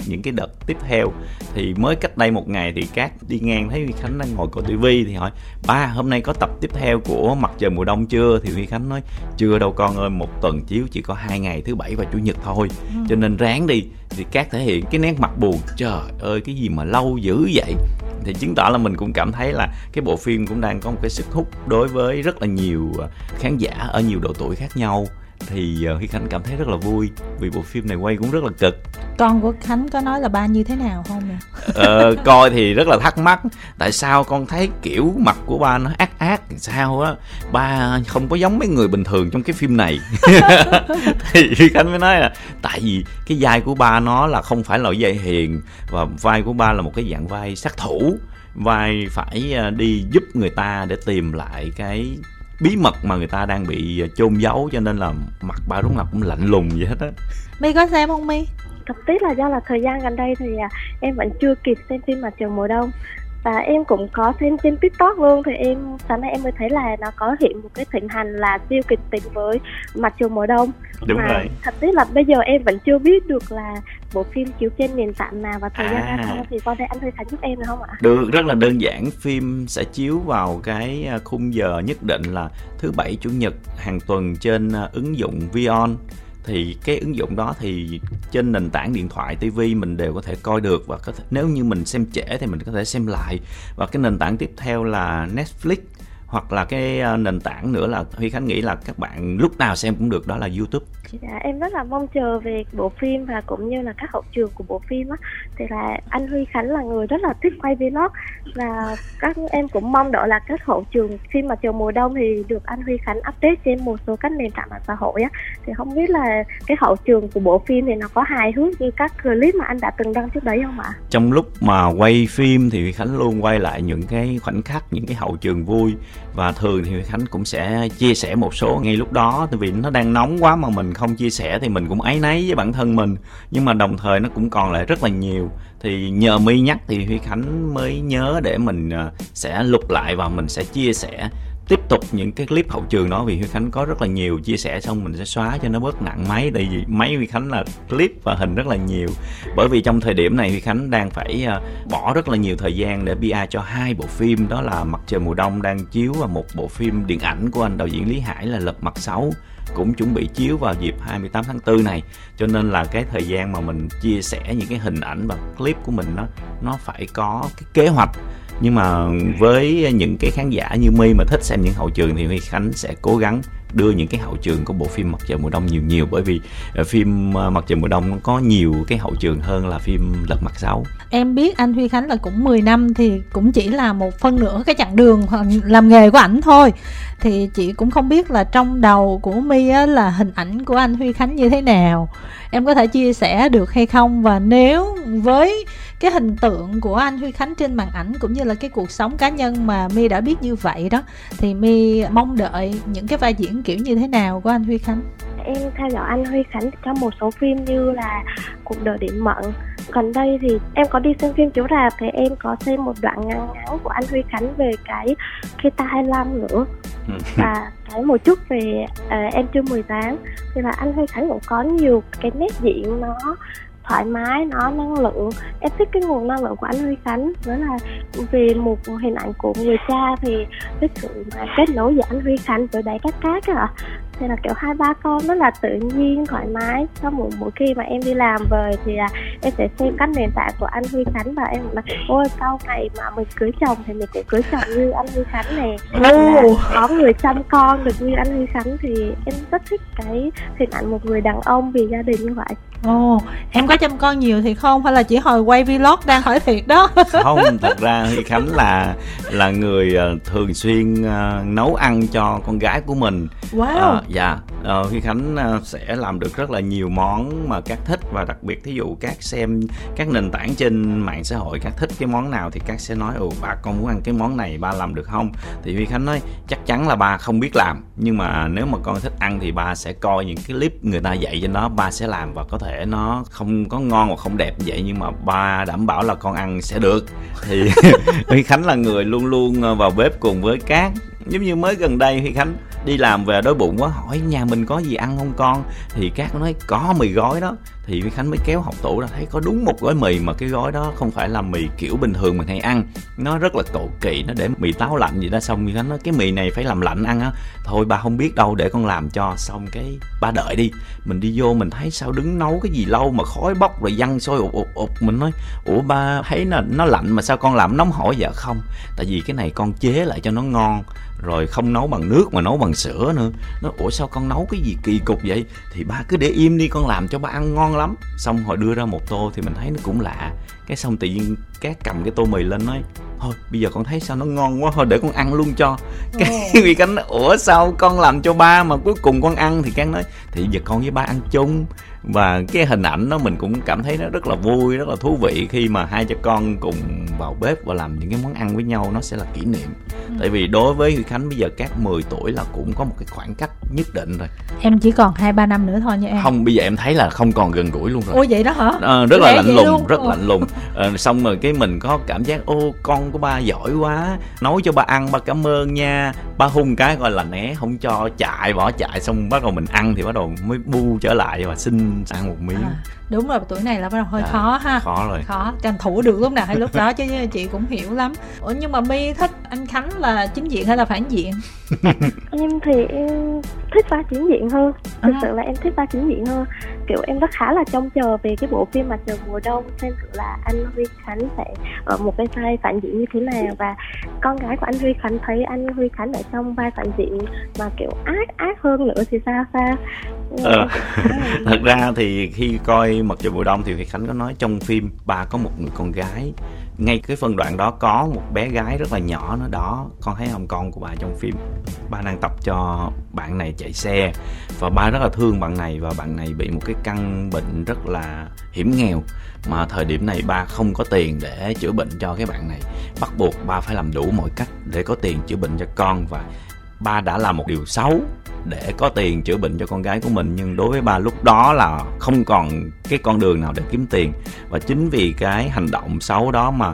những cái đợt tiếp theo. Thì mới cách đây một ngày thì Cát đi ngang thấy Huy Khánh đang ngồi coi tivi thì hỏi: ba, hôm nay có tập tiếp theo của Mặt Trời Mùa Đông chưa? Thì Huy Khánh nói: chưa đâu con ơi, một tuần chiếu chỉ có 2 ngày, thứ Bảy và Chủ Nhật thôi, cho nên ráng đi. Thì Cát thể hiện cái nét mặt buồn: trời ơi, cái gì mà lâu dữ vậy. Thì chứng tỏ là mình cũng cảm thấy là cái bộ phim cũng đang có một cái sức hút đối với rất là nhiều khán giả ở nhiều độ tuổi khác nhau. Thì Huy Khánh cảm thấy rất là vui vì bộ phim này quay cũng rất là cực. Con của Khánh có nói là ba như thế nào không nè? Coi thì rất là thắc mắc, tại sao con thấy kiểu mặt của ba nó ác ác sao á, ba không có giống mấy người bình thường trong cái phim này. Thì Huy Khánh mới nói là tại vì cái vai của ba nó là không phải là vai hiền, và vai của ba là một cái dạng vai sát thủ, vai phải đi giúp người ta để tìm lại cái bí mật mà người ta đang bị chôn giấu, cho nên là mặt ba lúc nào cũng lạnh lùng vậy hết á. My có xem không My? Thật tiếc là do là thời gian gần đây thì em vẫn chưa kịp xem phim Mặt Trời Mùa Đông. Và em cũng có xem trên TikTok luôn, thì em sáng nay em mới thấy là nó có hiện một cái thịnh hành là siêu kịch tính với Mặt Trời Mùa Đông. Đúng mà rồi. Thật tiếc là bây giờ em vẫn chưa biết được là bộ phim chiếu trên nền tảng nào và thời gian nào, thì qua đây anh Huy Khánh giúp em được không ạ? Được, rất là đơn giản. Phim sẽ chiếu vào cái khung giờ nhất định là thứ Bảy, Chủ Nhật hàng tuần trên ứng dụng Fion. Thì cái ứng dụng đó thì trên nền tảng điện thoại, TV mình đều có thể coi được, và có thể, nếu như mình xem trễ thì mình có thể xem lại. Và cái nền tảng tiếp theo là Netflix, hoặc là cái nền tảng nữa là Huy Khánh nghĩ là các bạn lúc nào xem cũng được, đó là YouTube. Dạ, em rất là mong chờ về bộ phim và cũng như là các hậu trường của bộ phim á. Thì là anh Huy Khánh là người rất là thích quay vlog, và các em cũng mong đợi là các hậu trường phim Mặt Trời Mùa Đông thì được anh Huy Khánh update trên một số các nền tảng mạng xã hội á. Thì không biết là cái hậu trường của bộ phim thì nó có hài hước như các clip mà anh đã từng đăng trước đấy không ạ? Trong lúc mà quay phim thì Huy Khánh luôn quay lại những cái khoảnh khắc, những cái hậu trường vui, và thường thì Huy Khánh cũng sẽ chia sẻ một số ngay lúc đó, tại vì nó đang nóng quá mà mình không chia sẻ thì mình cũng áy náy với bản thân mình, nhưng mà đồng thời nó cũng còn lại rất là nhiều. Thì nhờ My nhắc thì Huy Khánh mới nhớ để mình sẽ lục lại và mình sẽ chia sẻ tiếp tục những cái clip hậu trường đó, vì Huy Khánh có rất là nhiều chia sẻ, xong mình sẽ xóa cho nó bớt nặng máy, tại vì máy Huy Khánh là clip và hình rất là nhiều. Bởi vì trong thời điểm này Huy Khánh đang phải bỏ rất là nhiều thời gian để PR cho 2 bộ phim, đó là Mặt Trời Mùa Đông đang chiếu và một bộ phim điện ảnh của anh đạo diễn Lý Hải là Lật Mặt 6 cũng chuẩn bị chiếu vào dịp 28 tháng 4 này, cho nên là cái thời gian mà mình chia sẻ những cái hình ảnh và clip của mình nó phải có cái kế hoạch. Nhưng mà với những cái khán giả như My mà thích xem những hậu trường thì Huy Khánh sẽ cố gắng đưa những cái hậu trường của bộ phim Mặt Trời Mùa Đông nhiều, bởi vì phim Mặt Trời Mùa Đông có nhiều cái hậu trường hơn là phim Lật Mặt 6. Em biết anh Huy Khánh là cũng 10 năm thì cũng chỉ là một phân nửa cái chặng đường làm nghề của ảnh thôi. Thì chị cũng không biết là trong đầu của My á, là hình ảnh của anh Huy Khánh như thế nào, em có thể chia sẻ được hay không? Và nếu với cái hình tượng của anh Huy Khánh trên màn ảnh cũng như là cái cuộc sống cá nhân mà My đã biết như vậy đó, thì My mong đợi những cái vai diễn kiểu như thế nào của anh Huy Khánh? Em theo dõi anh Huy Khánh trong một số phim như là Cuộc Đời Địa Mận. Gần đây thì em có đi xem phim chiếu rạp thì em có xem một đoạn ngắn ngắn của anh Huy Khánh về cái Kita 25 nữa, và cái một chút về Em Chưa 18. Thì là anh Huy Khánh cũng có nhiều cái nét diễn nó thoải mái, nó năng lượng. Em thích cái nguồn năng lượng của anh Huy Khánh. Đó là vì một hình ảnh của người cha thì cái sự mà kết nối giữa anh Huy Khánh với Đại Cát ạ. Thì là kiểu 2-3 con nó là tự nhiên, thoải mái. Sau mỗi khi mà em đi làm về thì em sẽ xem các nền tảng của anh Huy Khánh và em là ôi sau này mà mình cưới chồng thì mình sẽ cưới chồng như anh Huy Khánh này, có người chăm con được như anh Huy Khánh. Thì em rất thích cái hình ảnh một người đàn ông vì gia đình như vậy. Em có chăm con nhiều thì không phải là chỉ hồi quay vlog đang hỏi thiệt đó. Không, thật ra Huy Khánh là người thường xuyên nấu ăn cho con gái của mình. Wow. Huy Khánh sẽ làm được rất là nhiều món mà Cát thích, và đặc biệt thí dụ Cát xem các nền tảng trên mạng xã hội, Cát thích cái món nào thì Cát sẽ nói bà con muốn ăn cái món này, ba làm được không? Thì Huy Khánh nói chắc chắn là ba không biết làm, nhưng mà nếu mà con thích ăn thì ba sẽ coi những cái clip người ta dạy trên đó, ba sẽ làm, và có thể nó không có ngon hoặc không đẹp vậy nhưng mà ba đảm bảo là con ăn sẽ được. Thì Huy Khánh là người luôn luôn vào bếp cùng với Cát. Giống như mới gần đây Huy Khánh đi làm về đói bụng quá, hỏi nhà mình có gì ăn không con, thì Cát nói có mì gói đó. thì Huy Khánh mới kéo hộc tủ ra thấy có đúng một gói mì, mà cái gói đó không phải là mì kiểu bình thường mình hay ăn, nó rất là cầu kỳ, nó để mì táo lạnh gì đó. Xong Huy Khánh nói cái mì này phải làm lạnh ăn á, thôi ba không biết đâu để con làm cho. Xong cái ba đợi đi, mình đi vô mình thấy sao đứng nấu cái gì lâu mà khói bốc rồi văng sôi ụp. Mình nói ủa ba thấy nó lạnh mà sao con làm nóng hổi? Dạ không, tại vì cái này con chế lại cho nó ngon, rồi không nấu bằng nước mà nấu bằng sữa nữa. Nó ủa sao con nấu cái gì kỳ cục vậy? Thì ba cứ để im đi, con làm cho ba ăn ngon lắm. Xong hồi đưa ra một tô thì mình thấy nó cũng lạ. Cái xong tự nhiên Cát cầm cái tô mì lên nói thôi bây giờ con thấy sao nó ngon quá, thôi để con ăn luôn cho. Cái Huy Khánh nói ủa sao con làm cho ba mà cuối cùng con ăn? Thì Cát nói thì giờ con với ba ăn chung. Và cái hình ảnh đó mình cũng cảm thấy nó rất là vui, rất là thú vị, khi mà hai cha con cùng vào bếp và làm những cái món ăn với nhau, nó sẽ là kỷ niệm. Tại vì đối với Huy Khánh bây giờ Cát 10 tuổi là cũng có một cái khoảng cách nhất định rồi. Em chỉ còn 2-3 năm nữa thôi nha em. Không, bây giờ em thấy là không còn gần gũi luôn rồi. Ôi vậy đó hả? Rất là lạnh lùng, rất lạnh lùng. Xong rồi cái mình có cảm giác ô con của ba giỏi quá, nấu cho ba ăn, ba cảm ơn nha. Ba hung cái gọi là né, không cho chạy, bỏ chạy. Xong bắt đầu mình ăn thì bắt đầu mới bu trở lại và xin ăn một miếng. Đúng rồi, tuổi này là bắt đầu hơi khó ha. Khó rồi. Khó, tranh thủ được lúc nào hay lúc đó chứ chị cũng hiểu lắm. Ủa nhưng mà My thích anh Khánh là chính diện hay là phản diện? Em thì em thích ba chính diện hơn. Thực sự là em thích ba chính diện hơn. Kiểu em rất khá là trông chờ về cái bộ phim Mặt Trời Mùa Đông, xem thử là anh Huy Khánh sẽ ở một cái vai phản diện như thế nào, và con gái của anh Huy Khánh thấy anh Huy Khánh ở trong vai phản diện mà kiểu ác hơn nữa thì sao. Thật ra thì khi coi Mặt Trời Mùa Đông thì Huy Khánh có nói trong phim bà có một người con gái. Ngay cái phân đoạn đó có một bé gái rất là nhỏ nó đó, con thấy không, con của bà trong phim ba đang tập cho bạn này chạy xe, và ba rất là thương bạn này, và bạn này bị một cái căn bệnh rất là hiểm nghèo mà thời điểm này ba không có tiền để chữa bệnh cho cái bạn này, bắt buộc ba phải làm đủ mọi cách để có tiền chữa bệnh cho con. Và ba đã làm một điều xấu để có tiền chữa bệnh cho con gái của mình, nhưng đối với ba lúc đó là không còn cái con đường nào để kiếm tiền. Và chính vì cái hành động xấu đó mà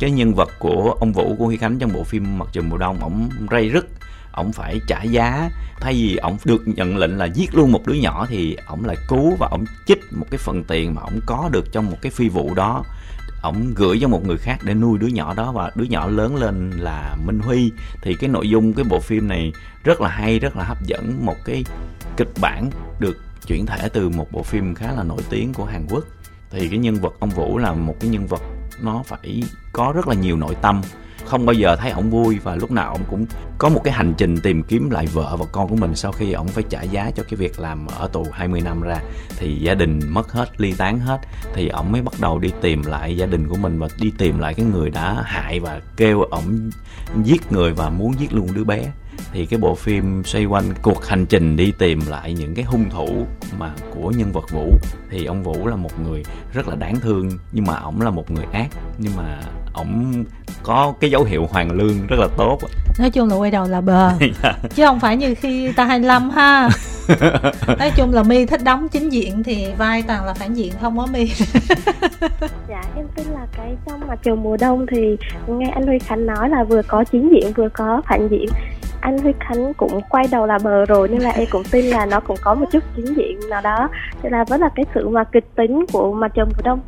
cái nhân vật của ông Vũ, của Huy Khánh trong bộ phim Mặt Trời Mùa Đông, ổng ray rứt, ổng phải trả giá. Thay vì ổng được nhận lệnh là giết luôn một đứa nhỏ thì ổng lại cứu, và ổng chích một cái phần tiền mà ổng có được trong một cái phi vụ đó, ổng gửi cho một người khác để nuôi đứa nhỏ đó, và đứa nhỏ lớn lên là Minh Huy. Thì cái nội dung cái bộ phim này rất là hay, rất là hấp dẫn, một cái kịch bản được chuyển thể từ một bộ phim khá là nổi tiếng của Hàn Quốc. Thì cái nhân vật ông Vũ là một cái nhân vật nó phải có rất là nhiều nội tâm, không bao giờ thấy ổng vui, và lúc nào ổng cũng có một cái hành trình tìm kiếm lại vợ và con của mình sau khi ổng phải trả giá cho cái việc làm ở tù 20 năm ra. Thì gia đình mất hết, ly tán hết, thì ổng mới bắt đầu đi tìm lại gia đình của mình và đi tìm lại cái người đã hại và kêu ổng giết người và muốn giết luôn đứa bé. Thì cái bộ phim xoay quanh cuộc hành trình đi tìm lại những cái hung thủ mà của nhân vật Vũ. Thì ông Vũ là một người rất là đáng thương, nhưng mà ổng là một người ác, nhưng mà ổng có cái dấu hiệu hoàn lương rất là tốt. Nói chung là quay đầu là bờ. Chứ không phải như khi Kita 25 ha. Nói chung là My thích đóng chính diện thì vai toàn là phản diện không có My. Dạ em tin là cái trong Mặt Trời Mùa Đông thì nghe anh Huy Khánh nói là vừa có chính diện vừa có phản diện. Anh Huy Khánh cũng quay đầu là bờ rồi, nên là em cũng tin là nó cũng có một chút chính diện nào đó. Thế là với là cái sự mà kịch tính của Mặt Trời Mùa Đông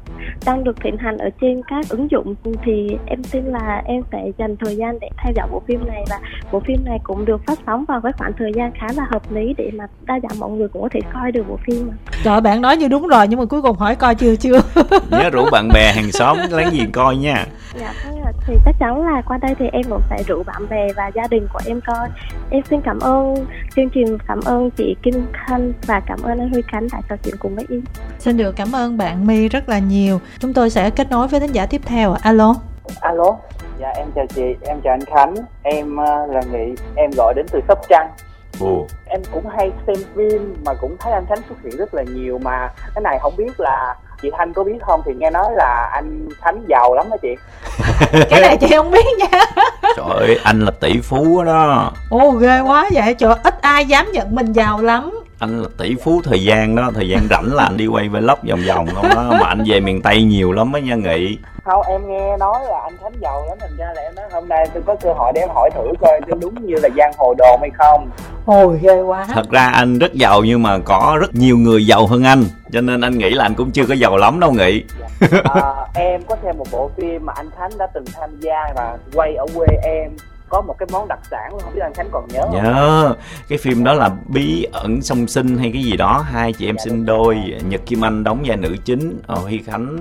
đang được thịnh hành ở trên các ứng dụng, thì em tin là em phải dành thời gian để theo dõi bộ phim này. Và bộ phim này cũng được phát sóng vào cái khoảng thời gian khá là hợp lý để mà đa dạng mọi người cũng có thể coi được bộ phim. Trời, bạn nói như đúng rồi, nhưng mà cuối cùng hỏi coi chưa. Nhớ rủ bạn bè hàng xóm láng giềng coi nha. Dạ, thì chắc chắn là qua đây thì em cũng phải rủ bạn bè và gia đình của em coi. Em xin cảm ơn chương trình, cảm ơn chị Kim Thanh và cảm ơn anh Huy Khánh đã trò chuyện cùng với em. Xin được cảm ơn bạn My rất là nhiều. Chúng tôi sẽ kết nối với thính giả tiếp theo. Alo. Dạ em chào chị, em chào anh Khánh. Em là Nghị, em gọi đến từ Sóc Trăng. Em cũng hay xem phim mà cũng thấy anh Khánh xuất hiện rất là nhiều, mà cái này không biết là chị Thanh có biết không, thì nghe nói là anh Khánh giàu lắm đó chị. Cái này chị không biết nha. Trời ơi, anh là tỷ phú đó. Ghê quá vậy, trời, ít ai dám nhận mình giàu lắm. anh là tỷ phú thời gian đó, thời gian rảnh là anh đi quay vlog vòng vòng không đó, mà anh về miền Tây nhiều lắm á nha Nghị. Không, em nghe nói là anh Khánh giàu lắm, thành ra là em nói hôm nay tôi có cơ hội để em hỏi thử coi tôi đúng như là giang hồ đồn hay không. Ôi ghê quá. Thật ra anh rất giàu nhưng mà có rất nhiều người giàu hơn anh, cho nên anh nghĩ là anh cũng chưa có giàu lắm đâu Nghị. Em có xem một bộ phim mà anh Khánh đã từng tham gia và quay ở quê em, có một cái món đặc sản không biết anh Khánh còn nhớ không? Nhớ cái phim đó là Bí Ẩn Song Sinh hay cái gì đó, hai chị em sinh đôi, Nhật Kim Anh đóng vai nữ chính, Huy Khánh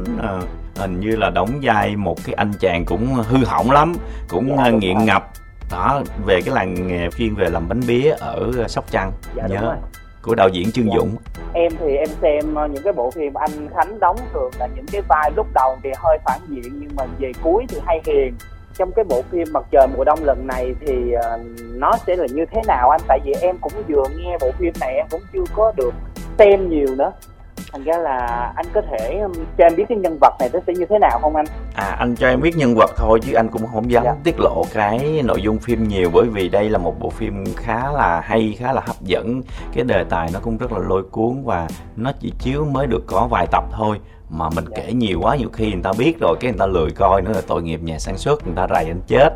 hình như là đóng vai một cái anh chàng cũng hư hỏng lắm, cũng nghiện ngập đó, về cái làng nghề chuyên về làm bánh bía ở Sóc Trăng. Nhớ của đạo diễn Trương Dũng. Em thì em xem những cái bộ phim anh Khánh đóng thường là những cái vai lúc đầu thì hơi phản diện nhưng mà về cuối thì hay hiền. Trong cái bộ phim Mặt Trời Mùa Đông lần này thì nó sẽ là như thế nào anh? Tại vì em cũng vừa nghe bộ phim này, em cũng chưa có được xem nhiều nữa, thành ra là anh có thể cho em biết cái nhân vật này nó sẽ như thế nào không anh? À, anh cho em biết nhân vật thôi chứ anh cũng không dám tiết lộ cái nội dung phim nhiều, bởi vì đây là một bộ phim khá là hay, khá là hấp dẫn, cái đề tài nó cũng rất là lôi cuốn và nó chỉ chiếu mới được có vài tập thôi. Mà mình kể nhiều quá nhiều khi người ta biết rồi cái người ta lười coi nữa, là tội nghiệp nhà sản xuất, người ta rầy anh chết.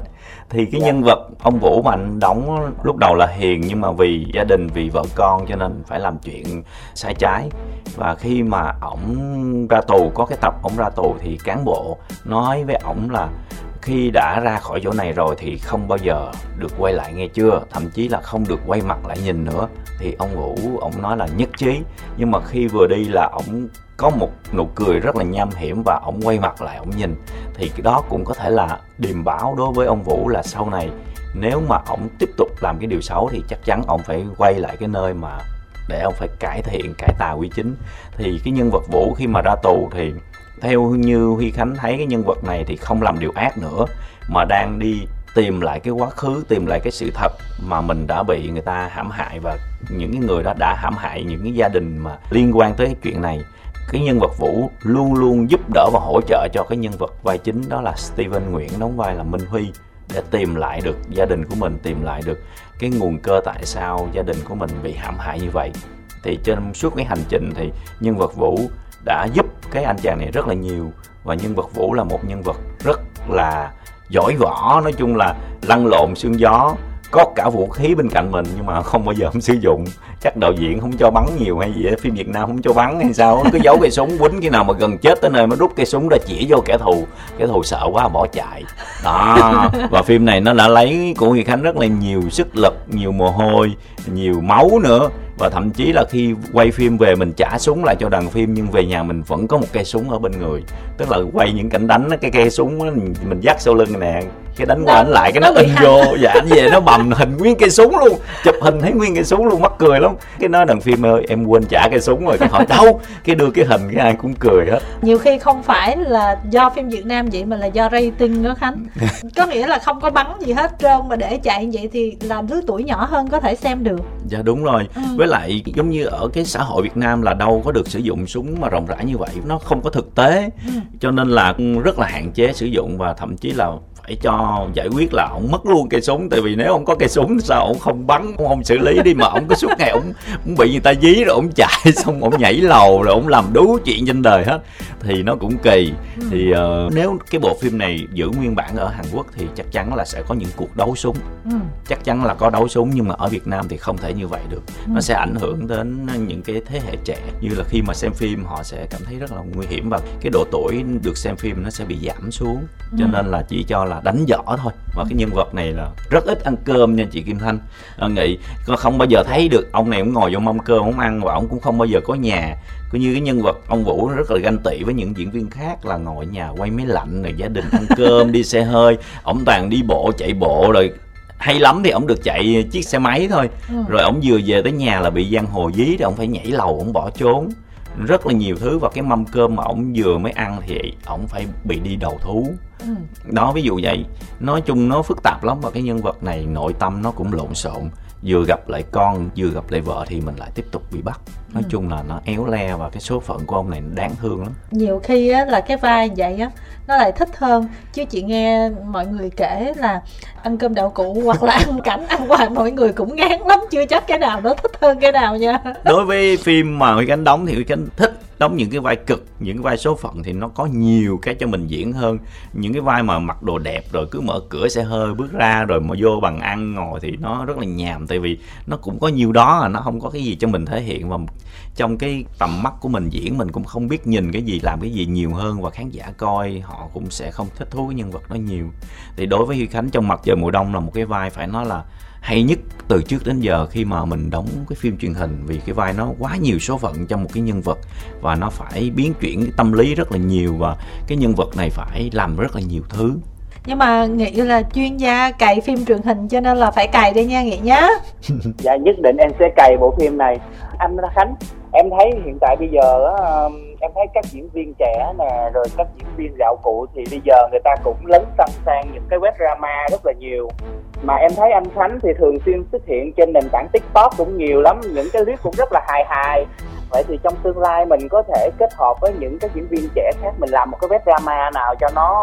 Thì cái nhân vật ông Vũ mà anh đóng lúc đầu là hiền nhưng mà vì gia đình, vì vợ con cho nên phải làm chuyện sai trái. Và khi mà ổng ra tù, có cái tập ổng ra tù thì cán bộ nói với ổng là khi đã ra khỏi chỗ này rồi thì không bao giờ được quay lại, nghe chưa, thậm chí là không được quay mặt lại nhìn nữa. Thì ông Vũ ổng nói là nhất trí, nhưng mà khi vừa đi là ổng có một nụ cười rất là nham hiểm và ổng quay mặt lại ổng nhìn. Thì cái đó cũng có thể là điềm báo đối với ông Vũ là sau này nếu mà ổng tiếp tục làm cái điều xấu thì chắc chắn ổng phải quay lại cái nơi mà để ổng phải cải thiện, cải tà quy chính. Thì cái nhân vật Vũ khi mà ra tù thì theo như Huy Khánh thấy cái nhân vật này thì không làm điều ác nữa, mà đang đi tìm lại cái quá khứ, tìm lại cái sự thật mà mình đã bị người ta hãm hại, và những cái người đó đã hãm hại những cái gia đình mà liên quan tới cái chuyện này. Cái nhân vật Vũ luôn luôn giúp đỡ và hỗ trợ cho cái nhân vật vai chính đó là Steven Nguyễn đóng vai là Minh Huy, để tìm lại được gia đình của mình, tìm lại được cái nguồn cơn tại sao gia đình của mình bị hãm hại như vậy. Thì trên suốt cái hành trình thì nhân vật Vũ đã giúp cái anh chàng này rất là nhiều, và nhân vật Vũ là một nhân vật rất là giỏi võ, nói chung là lăn lộn xương gió, có cả vũ khí bên cạnh mình nhưng mà không bao giờ không sử dụng. Chắc đạo diễn không cho bắn nhiều hay gì đó, phim Việt Nam không cho bắn hay sao, cứ giấu cây súng, quýnh khi nào mà gần chết tới nơi mới rút cây súng ra chỉ vô kẻ thù, kẻ thù sợ quá bỏ chạy đó. Và phim này nó đã lấy của Huy Khánh rất là nhiều sức lực, nhiều mồ hôi, nhiều máu nữa, và thậm chí là khi quay phim về mình trả súng lại cho đoàn phim nhưng về nhà mình vẫn có một cây súng ở bên người, tức là quay những cảnh đánh cái cây súng mình dắt sau lưng nè, cái đánh qua đánh lại cái nó in vô, dạ anh về nó bầm hình nguyên cây súng luôn, chụp hình thấy nguyên cây súng luôn, mắc cười lắm. Cái nói đoàn phim ơi em quên trả cây súng rồi, cái hỏi đâu cái đưa cái hình cái ai cũng cười hết. Nhiều khi không phải là do phim Việt Nam vậy mà là do rating đó Khánh. Có nghĩa là không có bắn gì hết trơn mà để chạy vậy thì làm thứ tuổi nhỏ hơn có thể xem được. Dạ đúng rồi. Với lại giống như ở cái xã hội Việt Nam là đâu có được sử dụng súng mà rộng rãi như vậy, nó không có thực tế, cho nên là rất là hạn chế sử dụng, và thậm chí là phải cho giải quyết là ổng mất luôn cây súng. Tại vì nếu ổng có cây súng sao ổng không bắn, ổng không xử lý đi, mà ổng cứ suốt ngày ổng bị người ta dí rồi ổng chạy, xong ổng nhảy lầu rồi ổng làm đủ chuyện trên đời hết thì nó cũng kỳ. Thì nếu cái bộ phim này giữ nguyên bản ở Hàn Quốc thì chắc chắn là sẽ có những cuộc đấu súng, chắc chắn là có đấu súng, nhưng mà ở Việt Nam thì không thể như vậy được, nó sẽ ảnh hưởng đến những cái thế hệ trẻ, như là khi mà xem phim họ sẽ cảm thấy rất là nguy hiểm, và cái độ tuổi được xem phim nó sẽ bị giảm xuống, cho nên là chỉ cho là đánh võ thôi. Và cái nhân vật này là rất ít ăn cơm nha chị Kim Thanh. Nghĩ không bao giờ thấy được ông này cũng ngồi vô mâm cơm không ăn, và ông cũng không bao giờ có nhà, cứ như cái nhân vật ông Vũ rất là ganh tị với những diễn viên khác là ngồi nhà quay máy lạnh rồi gia đình ăn cơm đi xe hơi, ông toàn đi bộ, chạy bộ, rồi hay lắm thì ổng được chạy chiếc xe máy thôi. Rồi ổng vừa về tới nhà là bị giang hồ dí, rồi ổng phải nhảy lầu, ổng bỏ trốn rất là nhiều thứ. Và cái mâm cơm mà ổng vừa mới ăn thì ổng phải bị đi đầu thú đó, ví dụ vậy. Nói chung nó phức tạp lắm, và cái nhân vật này nội tâm nó cũng lộn xộn, vừa gặp lại con vừa gặp lại vợ thì mình lại tiếp tục bị bắt. Nói chung là nó éo le và cái số phận của ông này đáng thương lắm. Nhiều khi á, là cái vai vậy á, nó lại thích hơn. Chứ chị nghe mọi người kể là ăn cơm đậu cụ hoặc là ăn cảnh ăn hoài mọi người cũng ngán lắm. Chưa chắc cái nào nó thích hơn cái nào nha. Đối với phim mà Huy Khánh đóng thì Huy Khánh thích đóng những cái vai cực, những cái vai số phận thì nó có nhiều cái cho mình diễn hơn. Những cái vai mà mặc đồ đẹp rồi cứ mở cửa xe hơi bước ra rồi mà vô bằng ăn ngồi thì nó rất là nhàm. Tại vì nó cũng có nhiều đó, nó không có cái gì cho mình thể hiện. Và trong cái tầm mắt của mình diễn, mình cũng không biết nhìn cái gì, làm cái gì nhiều hơn. Và khán giả coi họ cũng sẽ không thích thú cái nhân vật đó nhiều. Thì đối với Huy Khánh trong Mặt Trời Mùa Đông là một cái vai phải nói là hay nhất từ trước đến giờ khi mà mình đóng cái phim truyền hình, vì cái vai nó quá nhiều số phận trong một cái nhân vật và nó phải biến chuyển cái tâm lý rất là nhiều và cái nhân vật này phải làm rất là nhiều thứ. Nhưng mà Nghị là chuyên gia cày phim truyền hình cho nên là phải cày đi nha Nghị nhá. Dạ nhất định em sẽ cày bộ phim này. Anh Khánh, em thấy hiện tại bây giờ em thấy các diễn viên trẻ nè, rồi các diễn viên gạo cụ thì bây giờ người ta cũng lấn sân sang những cái web drama rất là nhiều. Mà em thấy anh Khánh thì thường xuyên xuất hiện trên nền tảng TikTok cũng nhiều lắm, những cái clip cũng rất là hài. Vậy thì trong tương lai mình có thể kết hợp với những cái diễn viên trẻ khác, mình làm một cái web drama nào cho nó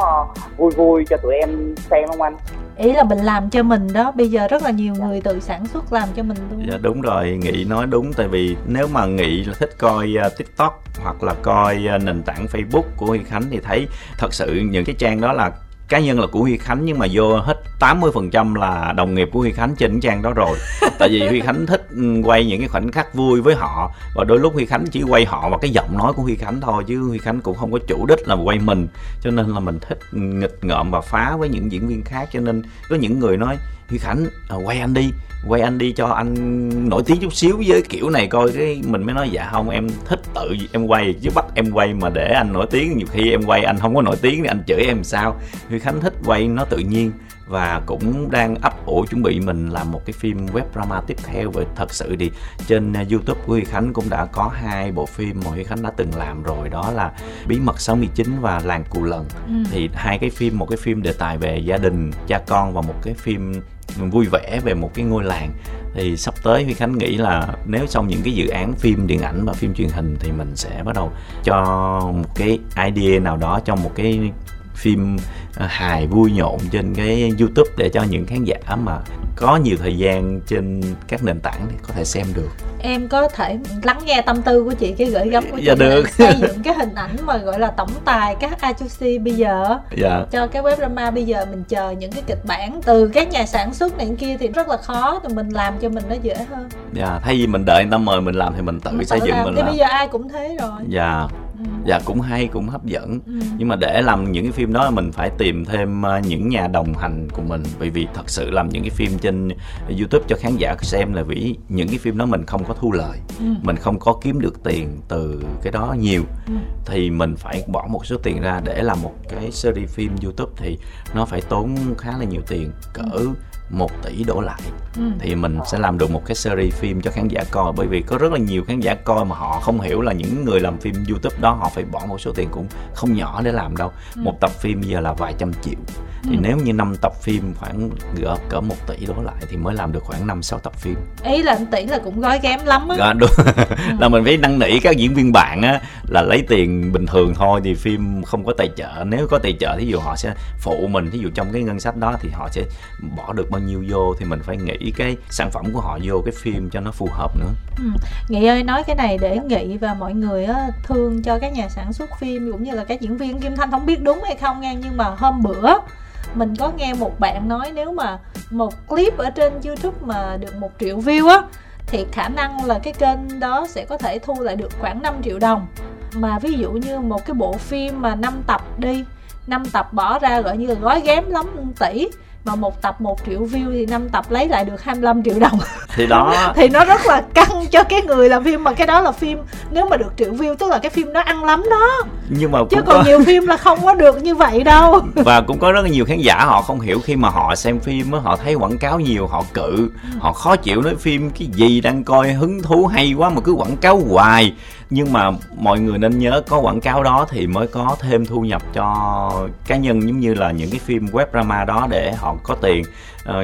vui cho tụi em xem không anh? Ý là mình làm cho mình đó, bây giờ rất là nhiều người tự sản xuất làm cho mình luôn. Dạ đúng rồi, Nghị nói đúng. Tại vì nếu mà Nghị là thích coi TikTok hoặc là coi nền tảng Facebook của Huy Khánh thì thấy thật sự những cái trang đó là cá nhân là của Huy Khánh, nhưng mà vô hết 80% là đồng nghiệp của Huy Khánh trên cái trang đó rồi. Tại vì Huy Khánh thích quay những cái khoảnh khắc vui với họ, và đôi lúc Huy Khánh chỉ quay họ và cái giọng nói của Huy Khánh thôi, chứ Huy Khánh cũng không có chủ đích là quay mình. Cho nên là mình thích nghịch ngợm và phá với những diễn viên khác. Cho nên có những người nói Huy Khánh quay anh đi cho anh nổi tiếng chút xíu với kiểu này coi, cái mình mới nói dạ không, em thích tự em quay chứ bắt em quay mà để anh nổi tiếng, nhiều khi em quay anh không có nổi tiếng thì anh chửi em sao. Huy Khánh thích quay nó tự nhiên và cũng đang ấp ủ chuẩn bị mình làm một cái phim web drama tiếp theo. Vậy thật sự thì trên YouTube của Huy Khánh cũng đã có 2 bộ phim mà Huy Khánh đã từng làm rồi, đó là Bí mật 69 và Làng Cù Lần. Thì 2 cái phim, một cái phim đề tài về gia đình, cha con và một cái phim vui vẻ về một cái ngôi làng. Thì sắp tới Huy Khánh nghĩ là nếu xong những cái dự án phim điện ảnh và phim truyền hình thì mình sẽ bắt đầu cho một cái idea nào đó cho một cái phim hài vui nhộn trên cái YouTube để cho những khán giả mà có nhiều thời gian trên các nền tảng thì có thể xem được. Em có thể lắng nghe tâm tư của chị, cái gửi gắm của dạ chị được. Xây dựng cái hình ảnh mà gọi là tổng tài các agency bây giờ dạ. Cho cái web drama bây giờ mình chờ những cái kịch bản từ các nhà sản xuất này kia thì rất là khó, thì mình làm cho mình nó dễ hơn. Dạ, thay vì mình đợi người ta mời mình làm thì mình tự xây dựng mình làm. Thì bây giờ ai cũng thế rồi. Dạ. Dạ cũng hay, cũng hấp dẫn. Nhưng mà để làm những cái phim đó mình phải tìm thêm những nhà đồng hành của mình. Bởi vì thật sự làm những cái phim trên YouTube cho khán giả xem là vì những cái phim đó mình không có thu lợi, mình không có kiếm được tiền từ cái đó nhiều, thì mình phải bỏ một số tiền ra để làm một cái series phim YouTube thì nó phải tốn khá là nhiều tiền, cỡ 1 tỷ đổ lại thì mình sẽ làm được một cái series phim cho khán giả coi. Bởi vì có rất là nhiều khán giả coi mà họ không hiểu là những người làm phim YouTube đó họ phải bỏ một số tiền cũng không nhỏ để làm đâu. Một tập phim bây giờ là vài trăm triệu, thì nếu như 5 tập phim khoảng gộp cỡ 1 tỷ đổ lại thì mới làm được khoảng 5-6 tập phim. Ý là 1 tỷ là cũng gói ghém lắm á. Là mình phải năn nỉ các diễn viên bạn á là lấy tiền bình thường thôi, thì phim không có tài trợ. Nếu có tài trợ thí dụ họ sẽ phụ mình, thí dụ trong cái ngân sách đó thì họ sẽ bỏ được bao nhiêu vô, thì mình phải nghĩ cái sản phẩm của họ vô cái phim cho nó phù hợp nữa. Nghị ơi, nói cái này để Nghị và mọi người á, thương cho các nhà sản xuất phim cũng như là các diễn viên. Kim Thanh không biết đúng hay không nghe, nhưng mà hôm bữa mình có nghe một bạn nói nếu mà một clip ở trên YouTube mà được 1 triệu view á thì khả năng là cái kênh đó sẽ có thể thu lại được khoảng 5 triệu đồng. Mà ví dụ như một cái bộ phim mà 5 tập đi, 5 tập bỏ ra gọi như là gói ghém lắm 1 tỷ, mà 1 tập 1 triệu view thì 5 tập lấy lại được 25 triệu đồng thì đó thì nó rất là căng cho cái người làm phim. Mà cái đó là phim nếu mà được triệu view tức là cái phim nó ăn lắm đó, nhưng mà chứ còn có... nhiều phim là không có được như vậy đâu. Và cũng có rất là nhiều khán giả họ không hiểu, khi mà họ xem phim họ thấy quảng cáo nhiều họ cự, họ khó chịu, nói phim cái gì đang coi hứng thú hay quá mà cứ quảng cáo hoài. Nhưng mà mọi người nên nhớ có quảng cáo đó thì mới có thêm thu nhập cho cá nhân, giống như là những cái phim web drama đó để họ có tiền.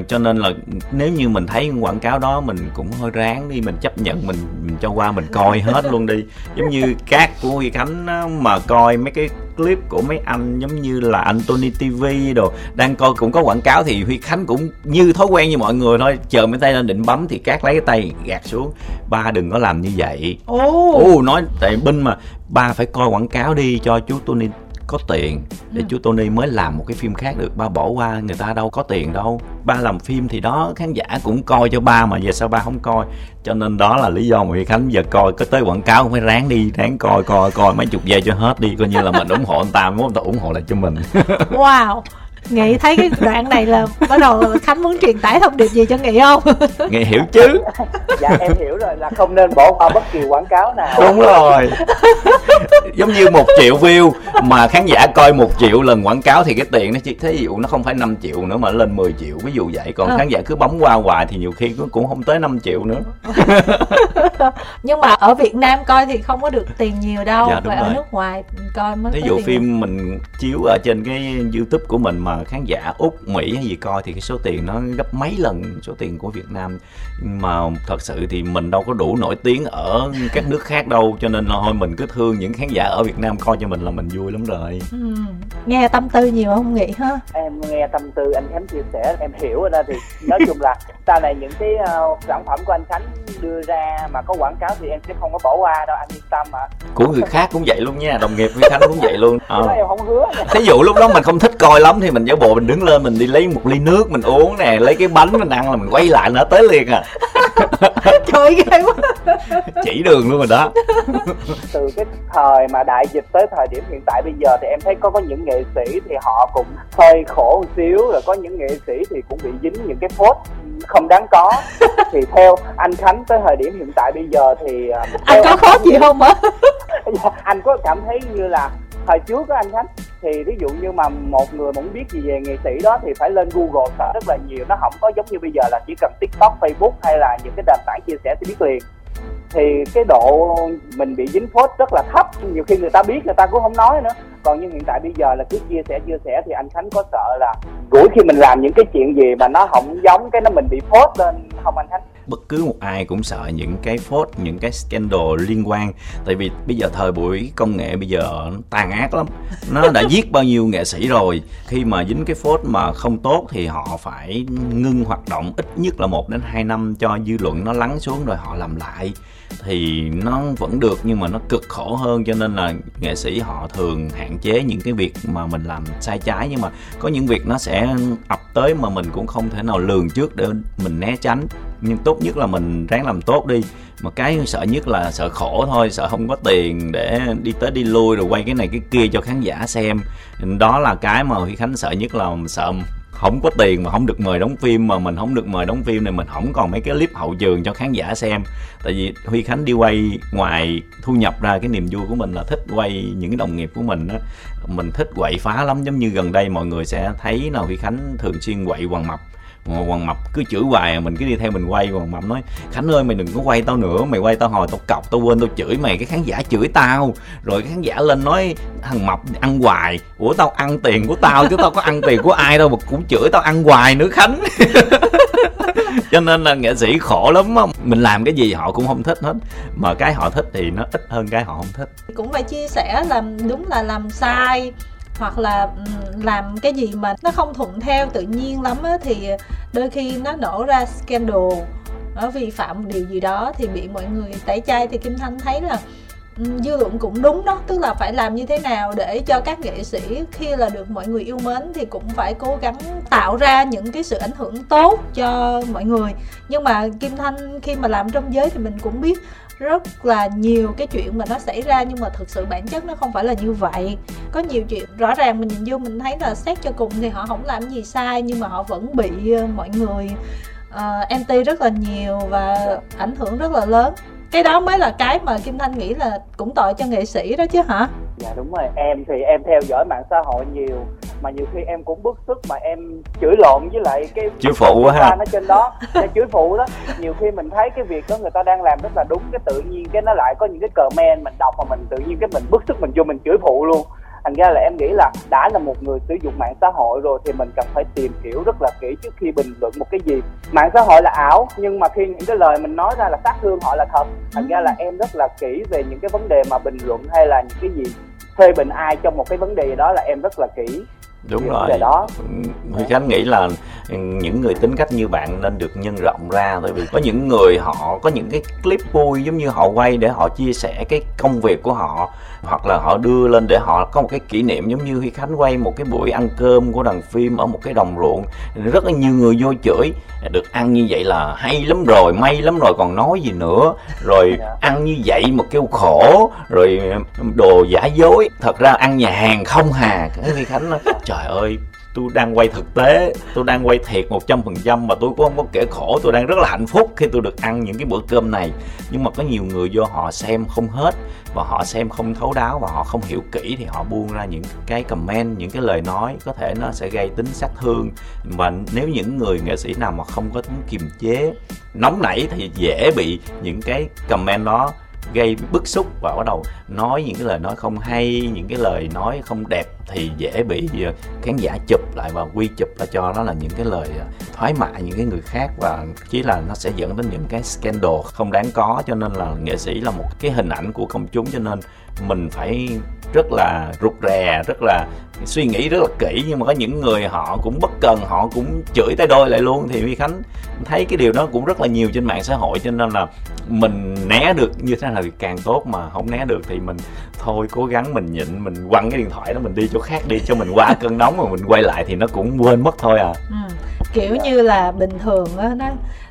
Cho nên là nếu như mình thấy quảng cáo đó mình cũng hơi ráng đi, mình chấp nhận, mình cho qua, mình coi hết luôn đi. Giống như các của Huy Khánh mà coi mấy cái clip của mấy anh giống như là anh Tony TV đồ đang coi cũng có quảng cáo thì Huy Khánh cũng như thói quen như mọi người thôi, chờ mấy tay lên định bấm thì Cát lấy cái tay gạt xuống: ba đừng có làm như vậy. Nói tại binh mà, ba phải coi quảng cáo đi cho chú Tony có tiền để chú Tony mới làm một cái phim khác được, ba bỏ qua người ta đâu có tiền đâu, ba làm phim thì đó khán giả cũng coi cho ba mà giờ sao ba không coi. Cho nên đó là lý do mà Huy Khánh giờ coi có tới quảng cáo cũng phải ráng đi, ráng coi mấy chục giây cho hết đi, coi như là mình ủng hộ anh ta, muốn anh ta ủng hộ lại cho mình. Wow, Nghị thấy cái đoạn này là bắt đầu Khánh muốn truyền tải thông điệp gì cho Nghị không? Nghị hiểu chứ? Dạ em hiểu rồi, là không nên bỏ qua bất kỳ quảng cáo nào. Đúng rồi. Giống như 1 triệu view mà khán giả coi 1 triệu lần quảng cáo thì cái tiền nó chỉ, thí dụ nó không phải 5 triệu nữa mà lên 10 triệu ví dụ vậy. Còn khán giả cứ bấm qua hoài thì nhiều khi cũng không tới 5 triệu nữa. Nhưng mà ở Việt Nam coi thì không có được tiền nhiều đâu. Dạ, và ở nước ngoài coi mới. Thí dụ phim mình chiếu ở trên cái YouTube của mình mà khán giả Úc, Mỹ hay gì coi thì cái số tiền nó gấp mấy lần số tiền của Việt Nam. Mà thật sự thì mình đâu có đủ nổi tiếng ở các nước khác đâu, cho nên là thôi mình cứ thương những khán giả ở Việt Nam coi cho mình là mình vui lắm rồi. Nghe tâm tư nhiều không Nghị ha? Em nghe tâm tư anh Khánh chia sẻ em hiểu rồi đó. Thì nói chung là sau này những cái sản phẩm của anh Khánh đưa ra mà có quảng cáo thì em sẽ không có bỏ qua đâu, anh yên tâm ạ. Của người khác cũng vậy luôn nha, đồng nghiệp với Khánh cũng vậy luôn. Em không hứa. Thí dụ lúc đó mình không thích coi lắm thì mình giả bộ mình đứng lên mình đi lấy một ly nước mình uống nè, lấy cái bánh mình ăn là mình quay lại nó tới liền à. Trời ghê quá. Chỉ đường luôn rồi đó. Từ cái thời mà đại dịch tới thời điểm hiện tại bây giờ thì em thấy có những nghệ sĩ thì họ cũng hơi khổ một xíu, rồi có những nghệ sĩ thì cũng bị dính những cái phốt không đáng có. Thì theo anh Khánh tới thời điểm hiện tại bây giờ thì anh có phốt gì không hả? Anh có cảm thấy như là thời trước á anh Khánh, thì ví dụ như mà một người muốn biết gì về nghệ sĩ đó thì phải lên Google search rất là nhiều, nó không có giống như bây giờ là chỉ cần TikTok, Facebook hay là những cái nền tảng chia sẻ thì biết liền. Thì cái độ mình bị dính phốt rất là thấp, nhiều khi người ta biết người ta cũng không nói nữa. Còn như hiện tại bây giờ là cứ chia sẻ thì anh Khánh có sợ là rủi khi mình làm những cái chuyện gì mà nó không giống cái nó mình bị phốt lên không anh Khánh? Bất cứ một ai cũng sợ những cái phốt, những cái scandal liên quan. Tại vì bây giờ thời buổi công nghệ bây giờ tàn ác lắm, nó đã giết bao nhiêu nghệ sĩ rồi. Khi mà dính cái phốt mà không tốt thì họ phải ngưng hoạt động ít nhất là 1 đến 2 năm cho dư luận nó lắng xuống rồi họ làm lại. Thì nó vẫn được nhưng mà nó cực khổ hơn, cho nên là nghệ sĩ họ thường hạn chế những cái việc mà mình làm sai trái. Nhưng mà có những việc nó sẽ ập tới mà mình cũng không thể nào lường trước để mình né tránh, nhưng tốt nhất là mình ráng làm tốt đi. Mà cái sợ nhất là sợ khổ thôi, sợ không có tiền để đi tới đi lui rồi quay cái này cái kia cho khán giả xem. Đó là cái mà Huy Khánh sợ nhất, là sợ không có tiền mà không được mời đóng phim. Mà mình không được mời đóng phim này mình không còn mấy cái clip hậu trường cho khán giả xem. Tại vì Huy Khánh đi quay, ngoài thu nhập ra cái niềm vui của mình là thích quay những cái đồng nghiệp của mình á. Mình thích quậy phá lắm, giống như gần đây mọi người sẽ thấy là Huy Khánh thường xuyên quậy Hoàng Mập. Hoàng Mập cứ chửi hoài, mình cứ đi theo mình quay. Hoàng Mập nói: Khánh ơi mày đừng có quay tao nữa, mày quay tao hồi tao cọc, tao quên tao chửi mày, cái khán giả chửi tao. Rồi cái khán giả lên nói thằng Mập ăn hoài. Ủa tao ăn tiền của tao chứ tao có ăn tiền của ai đâu mà cũng chửi tao ăn hoài nữa Khánh. Cho nên là nghệ sĩ khổ lắm, mình làm cái gì họ cũng không thích hết, mà cái họ thích thì nó ít hơn cái họ không thích. Cũng phải chia sẻ là đúng là làm sai hoặc là làm cái gì mà nó không thuận theo tự nhiên lắm á, thì đôi khi nó nổ ra scandal, nó vi phạm điều gì đó thì bị mọi người tẩy chay. Thì Kim Thanh thấy là dư luận cũng đúng đó, tức là phải làm như thế nào để cho các nghệ sĩ khi là được mọi người yêu mến thì cũng phải cố gắng tạo ra những cái sự ảnh hưởng tốt cho mọi người. Nhưng mà Kim Thanh khi mà làm trong giới thì mình cũng biết rất là nhiều cái chuyện mà nó xảy ra, nhưng mà thực sự bản chất nó không phải là như vậy. Có nhiều chuyện rõ ràng mình nhìn vô mình thấy là xét cho cùng thì họ không làm gì sai, nhưng mà họ vẫn bị mọi người anti rất là nhiều và ảnh hưởng rất là lớn. Cái đó mới là cái mà Kim Thanh nghĩ là cũng tội cho nghệ sĩ đó chứ hả? Dạ đúng rồi, em thì em theo dõi mạng xã hội nhiều mà nhiều khi em cũng bức xúc mà em chửi lộn với lại cái chửi phụ quá ha, nó trên đó nó chửi phụ đó. Nhiều khi mình thấy cái việc đó người ta đang làm rất là đúng, cái tự nhiên cái nó lại có những cái comment mình đọc mà mình tự nhiên cái mình bức xúc mình vô mình chửi phụ luôn. Thành ra là em nghĩ là đã là một người sử dụng mạng xã hội rồi thì mình cần phải tìm hiểu rất là kỹ trước khi bình luận một cái gì. Mạng xã hội là ảo, nhưng mà khi những cái lời mình nói ra là sát thương họ là thật. Thành ra là em rất là kỹ về những cái vấn đề mà bình luận hay là những cái gì phê bình ai trong một cái vấn đề đó là em rất là kỹ. Đúng rồi, Huy Khánh nghĩ là những người tính cách như bạn nên được nhân rộng ra. Tại vì có những người họ có những cái clip vui giống như họ quay để họ chia sẻ cái công việc của họ, hoặc là họ đưa lên để họ có một cái kỷ niệm, giống như Huy Khánh quay một cái buổi ăn cơm của đoàn phim ở một cái đồng ruộng. Rất là nhiều người vô chửi, được ăn như vậy là hay lắm rồi, may lắm rồi còn nói gì nữa. Rồi ăn như vậy mà kêu khổ, rồi đồ giả dối. Thật ra ăn nhà hàng không hà. Huy Khánh nói, trời ơi, tôi đang quay thực tế, tôi đang quay thiệt 100% mà tôi cũng không có kể khổ. Tôi đang rất là hạnh phúc khi tôi được ăn những cái bữa cơm này. Nhưng mà có nhiều người vô họ xem không hết, và họ xem không thấu đáo, và họ không hiểu kỹ, thì họ buông ra những cái comment, những cái lời nói có thể nó sẽ gây tính sát thương. Và nếu những người nghệ sĩ nào mà không có tính kiềm chế, nóng nảy thì dễ bị những cái comment đó gây bức xúc, và bắt đầu nói những cái lời nói không hay, những cái lời nói không đẹp, thì dễ bị khán giả chụp lại và quy chụp lại cho đó là những cái lời thoái mạ những cái người khác, và chỉ là nó sẽ dẫn đến những cái scandal không đáng có. Cho nên là nghệ sĩ là một cái hình ảnh của công chúng, cho nên mình phải rất là rụt rè, rất là suy nghĩ rất là kỹ. Nhưng mà có những người họ cũng bất cần, họ cũng chửi tay đôi lại luôn. Thì Huy Khánh thấy cái điều đó cũng rất là nhiều trên mạng xã hội, cho nên là mình né được như thế nào thì càng tốt, mà không né được thì mình thôi cố gắng mình nhịn, mình quăng cái điện thoại đó mình đi chỗ khác đi cho mình qua cơn nóng, mà mình quay lại thì nó cũng quên mất thôi à. Kiểu như là bình thường đó, nó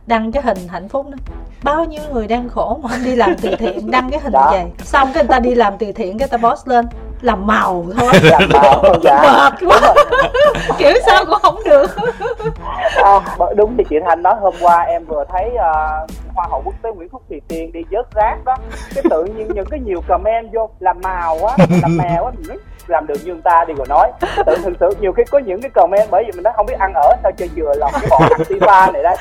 đăng cái hình hạnh phúc đó, bao nhiêu người đang khổ mà đi làm từ thiện đăng cái hình đó. Vậy xong cái người ta đi làm từ thiện, cái ta post lên làm màu thôi, làm màu thôi, mệt quá kiểu sao cũng không được. Đúng thì chị Thanh nói, hôm qua em vừa thấy Hoa hậu quốc tế Nguyễn Thúc Thùy Tiên đi vớt rác đó, cái tự nhiên những cái nhiều comment vô làm màu quá, làm mèo quá, mình nói làm được như người ta đi rồi nói. Thực sự nhiều khi có những cái comment, bởi vì mình nói không biết ăn ở sao chơi vừa lòng cái bọn ăn tipa này đấy.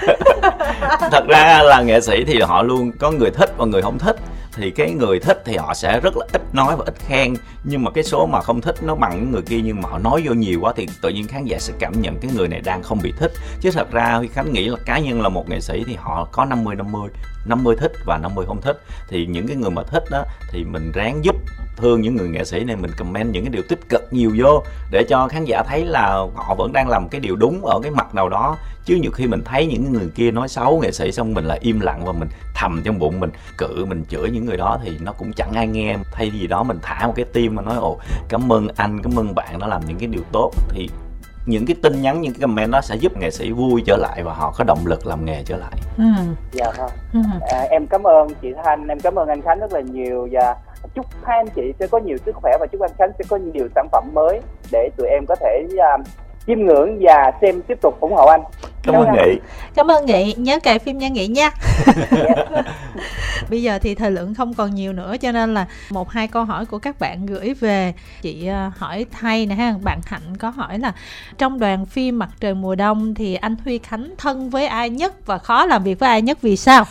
Thật ra là nghệ sĩ thì họ luôn có người thích và người không thích. Thì cái người thích thì họ sẽ rất là ít nói và ít khen, nhưng mà cái số mà không thích nó bằng những người kia, nhưng mà họ nói vô nhiều quá thì tự nhiên khán giả sẽ cảm nhận cái người này đang không bị thích. Chứ thật ra Huy Khánh nghĩ là cá nhân là một nghệ sĩ thì họ có 50-50, 50 thích và 50 không thích. Thì những cái người mà thích đó thì mình ráng giúp thương những người nghệ sĩ này, mình comment những cái điều tích cực nhiều vô để cho khán giả thấy là họ vẫn đang làm cái điều đúng ở cái mặt nào đó. Chứ nhiều khi mình thấy những người kia nói xấu nghệ sĩ xong mình lại im lặng và mình thầm trong bụng, mình cự, mình chửi những người đó thì nó cũng chẳng ai nghe. Thay vì đó mình thả một cái tim mà nói ồ cảm ơn anh, cảm ơn bạn đã làm những cái điều tốt, thì những cái tin nhắn, những cái comment đó sẽ giúp nghệ sĩ vui trở lại và họ có động lực làm nghề trở lại. Dạ thôi. Em cảm ơn chị Thanh, em cảm ơn anh Khánh rất là nhiều, và chúc hai anh chị sẽ có nhiều sức khỏe, và chúc anh Khánh sẽ có nhiều sản phẩm mới để tụi em có thể chiêm ngưỡng và xem, tiếp tục ủng hộ anh. Cảm ơn Nghị. Cảm ơn Nghị, nhớ cài phim nha Nghị nha. Bây giờ thì thời lượng không còn nhiều nữa, cho nên là một hai câu hỏi của các bạn gửi về. Chị hỏi thay nè ha, bạn Hạnh có hỏi là trong đoàn phim Mặt Trời Mùa Đông thì anh Huy Khánh thân với ai nhất và khó làm việc với ai nhất, vì sao?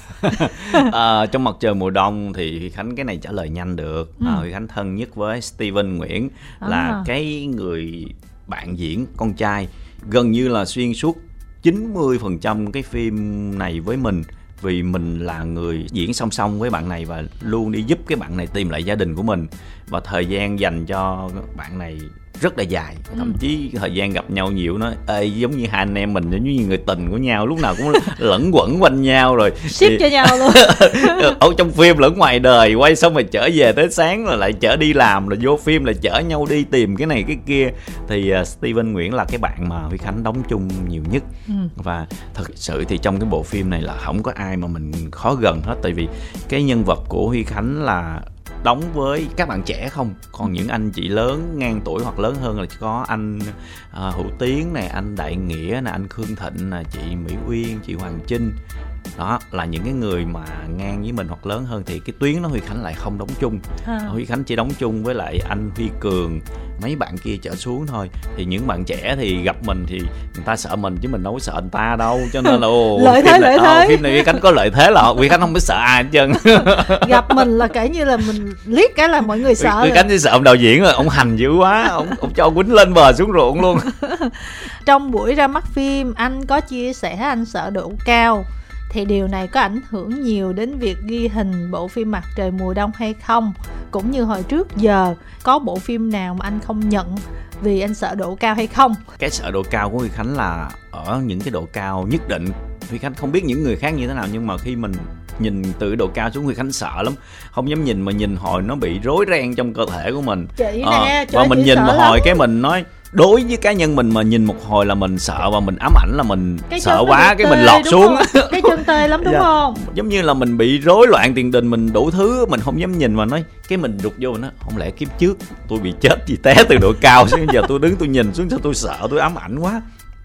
Trong Mặt Trời Mùa Đông thì Huy Khánh, cái này trả lời nhanh được. Huy Khánh thân nhất với Steven Nguyễn, là cái người bạn diễn con trai gần như là xuyên suốt 90% cái phim này với mình, vì mình là người diễn song song với bạn này và luôn đi giúp cái bạn này tìm lại gia đình của mình, và thời gian dành cho bạn này rất là dài, thậm chí thời gian gặp nhau nhiều, nó giống như hai anh em mình, giống như người tình của nhau, lúc nào cũng lẫn quẩn quanh nhau rồi ship thì cho nhau luôn. Ở trong phim lẫn ngoài đời, quay xong rồi trở về tới sáng rồi lại chở đi làm, rồi vô phim là chở nhau đi tìm cái này cái kia. Thì Steven Nguyễn là cái bạn mà Huy Khánh đóng chung nhiều nhất, và thật sự thì trong cái bộ phim này là không có ai mà mình khó gần hết, tại vì cái nhân vật của Huy Khánh là đóng với các bạn trẻ không, còn những anh chị lớn ngang tuổi hoặc lớn hơn là có anh Hữu Tiến này, anh Đại Nghĩa này, anh Khương Thịnh này, chị Mỹ Uyên, chị Hoàng Trinh. Đó là những cái người mà ngang với mình hoặc lớn hơn, thì cái tuyến đó Huy Khánh lại không đóng chung. Huy Khánh chỉ đóng chung với lại anh Huy Cường mấy bạn kia trở xuống thôi. Thì những bạn trẻ thì gặp mình thì người ta sợ mình chứ mình đâu có sợ người ta đâu, cho nên là lợi thế. Phim này Huy Khánh có lợi thế là Huy Khánh không biết sợ ai hết trơn. Gặp mình là kể như là mình liếc cái là mọi người sợ. Huy Khánh chỉ sợ ông đạo diễn rồi, ông hành dữ quá, ông cho quýnh lên bờ xuống ruộng luôn. Trong buổi ra mắt phim, anh có chia sẻ anh sợ độ cao. Thì điều này có ảnh hưởng nhiều đến việc ghi hình bộ phim Mặt Trời Mùa Đông hay không? Cũng như hồi trước giờ, có bộ phim nào mà anh không nhận vì anh sợ độ cao hay không? Cái sợ độ cao của Huy Khánh là ở những cái độ cao nhất định. Huy Khánh không biết những người khác như thế nào, nhưng mà khi mình nhìn từ độ cao xuống Huy Khánh sợ lắm, không dám nhìn, mà nhìn hồi nó bị rối ren trong cơ thể của mình. Và mình nhìn một hồi cái mình nói, đối với cá nhân mình mà nhìn một hồi là mình sợ và mình ám ảnh là mình sợ quá, cái mình lọt xuống. Cái chân tê lắm đúng không? Giống như là mình bị rối loạn tiền đình, mình đủ thứ, mình không dám nhìn mà nói, cái mình rụt vô nó, không lẽ kiếp trước tôi bị chết vì té từ độ cao xuống, giờ tôi đứng tôi nhìn xuống sao tôi sợ, tôi ám ảnh quá.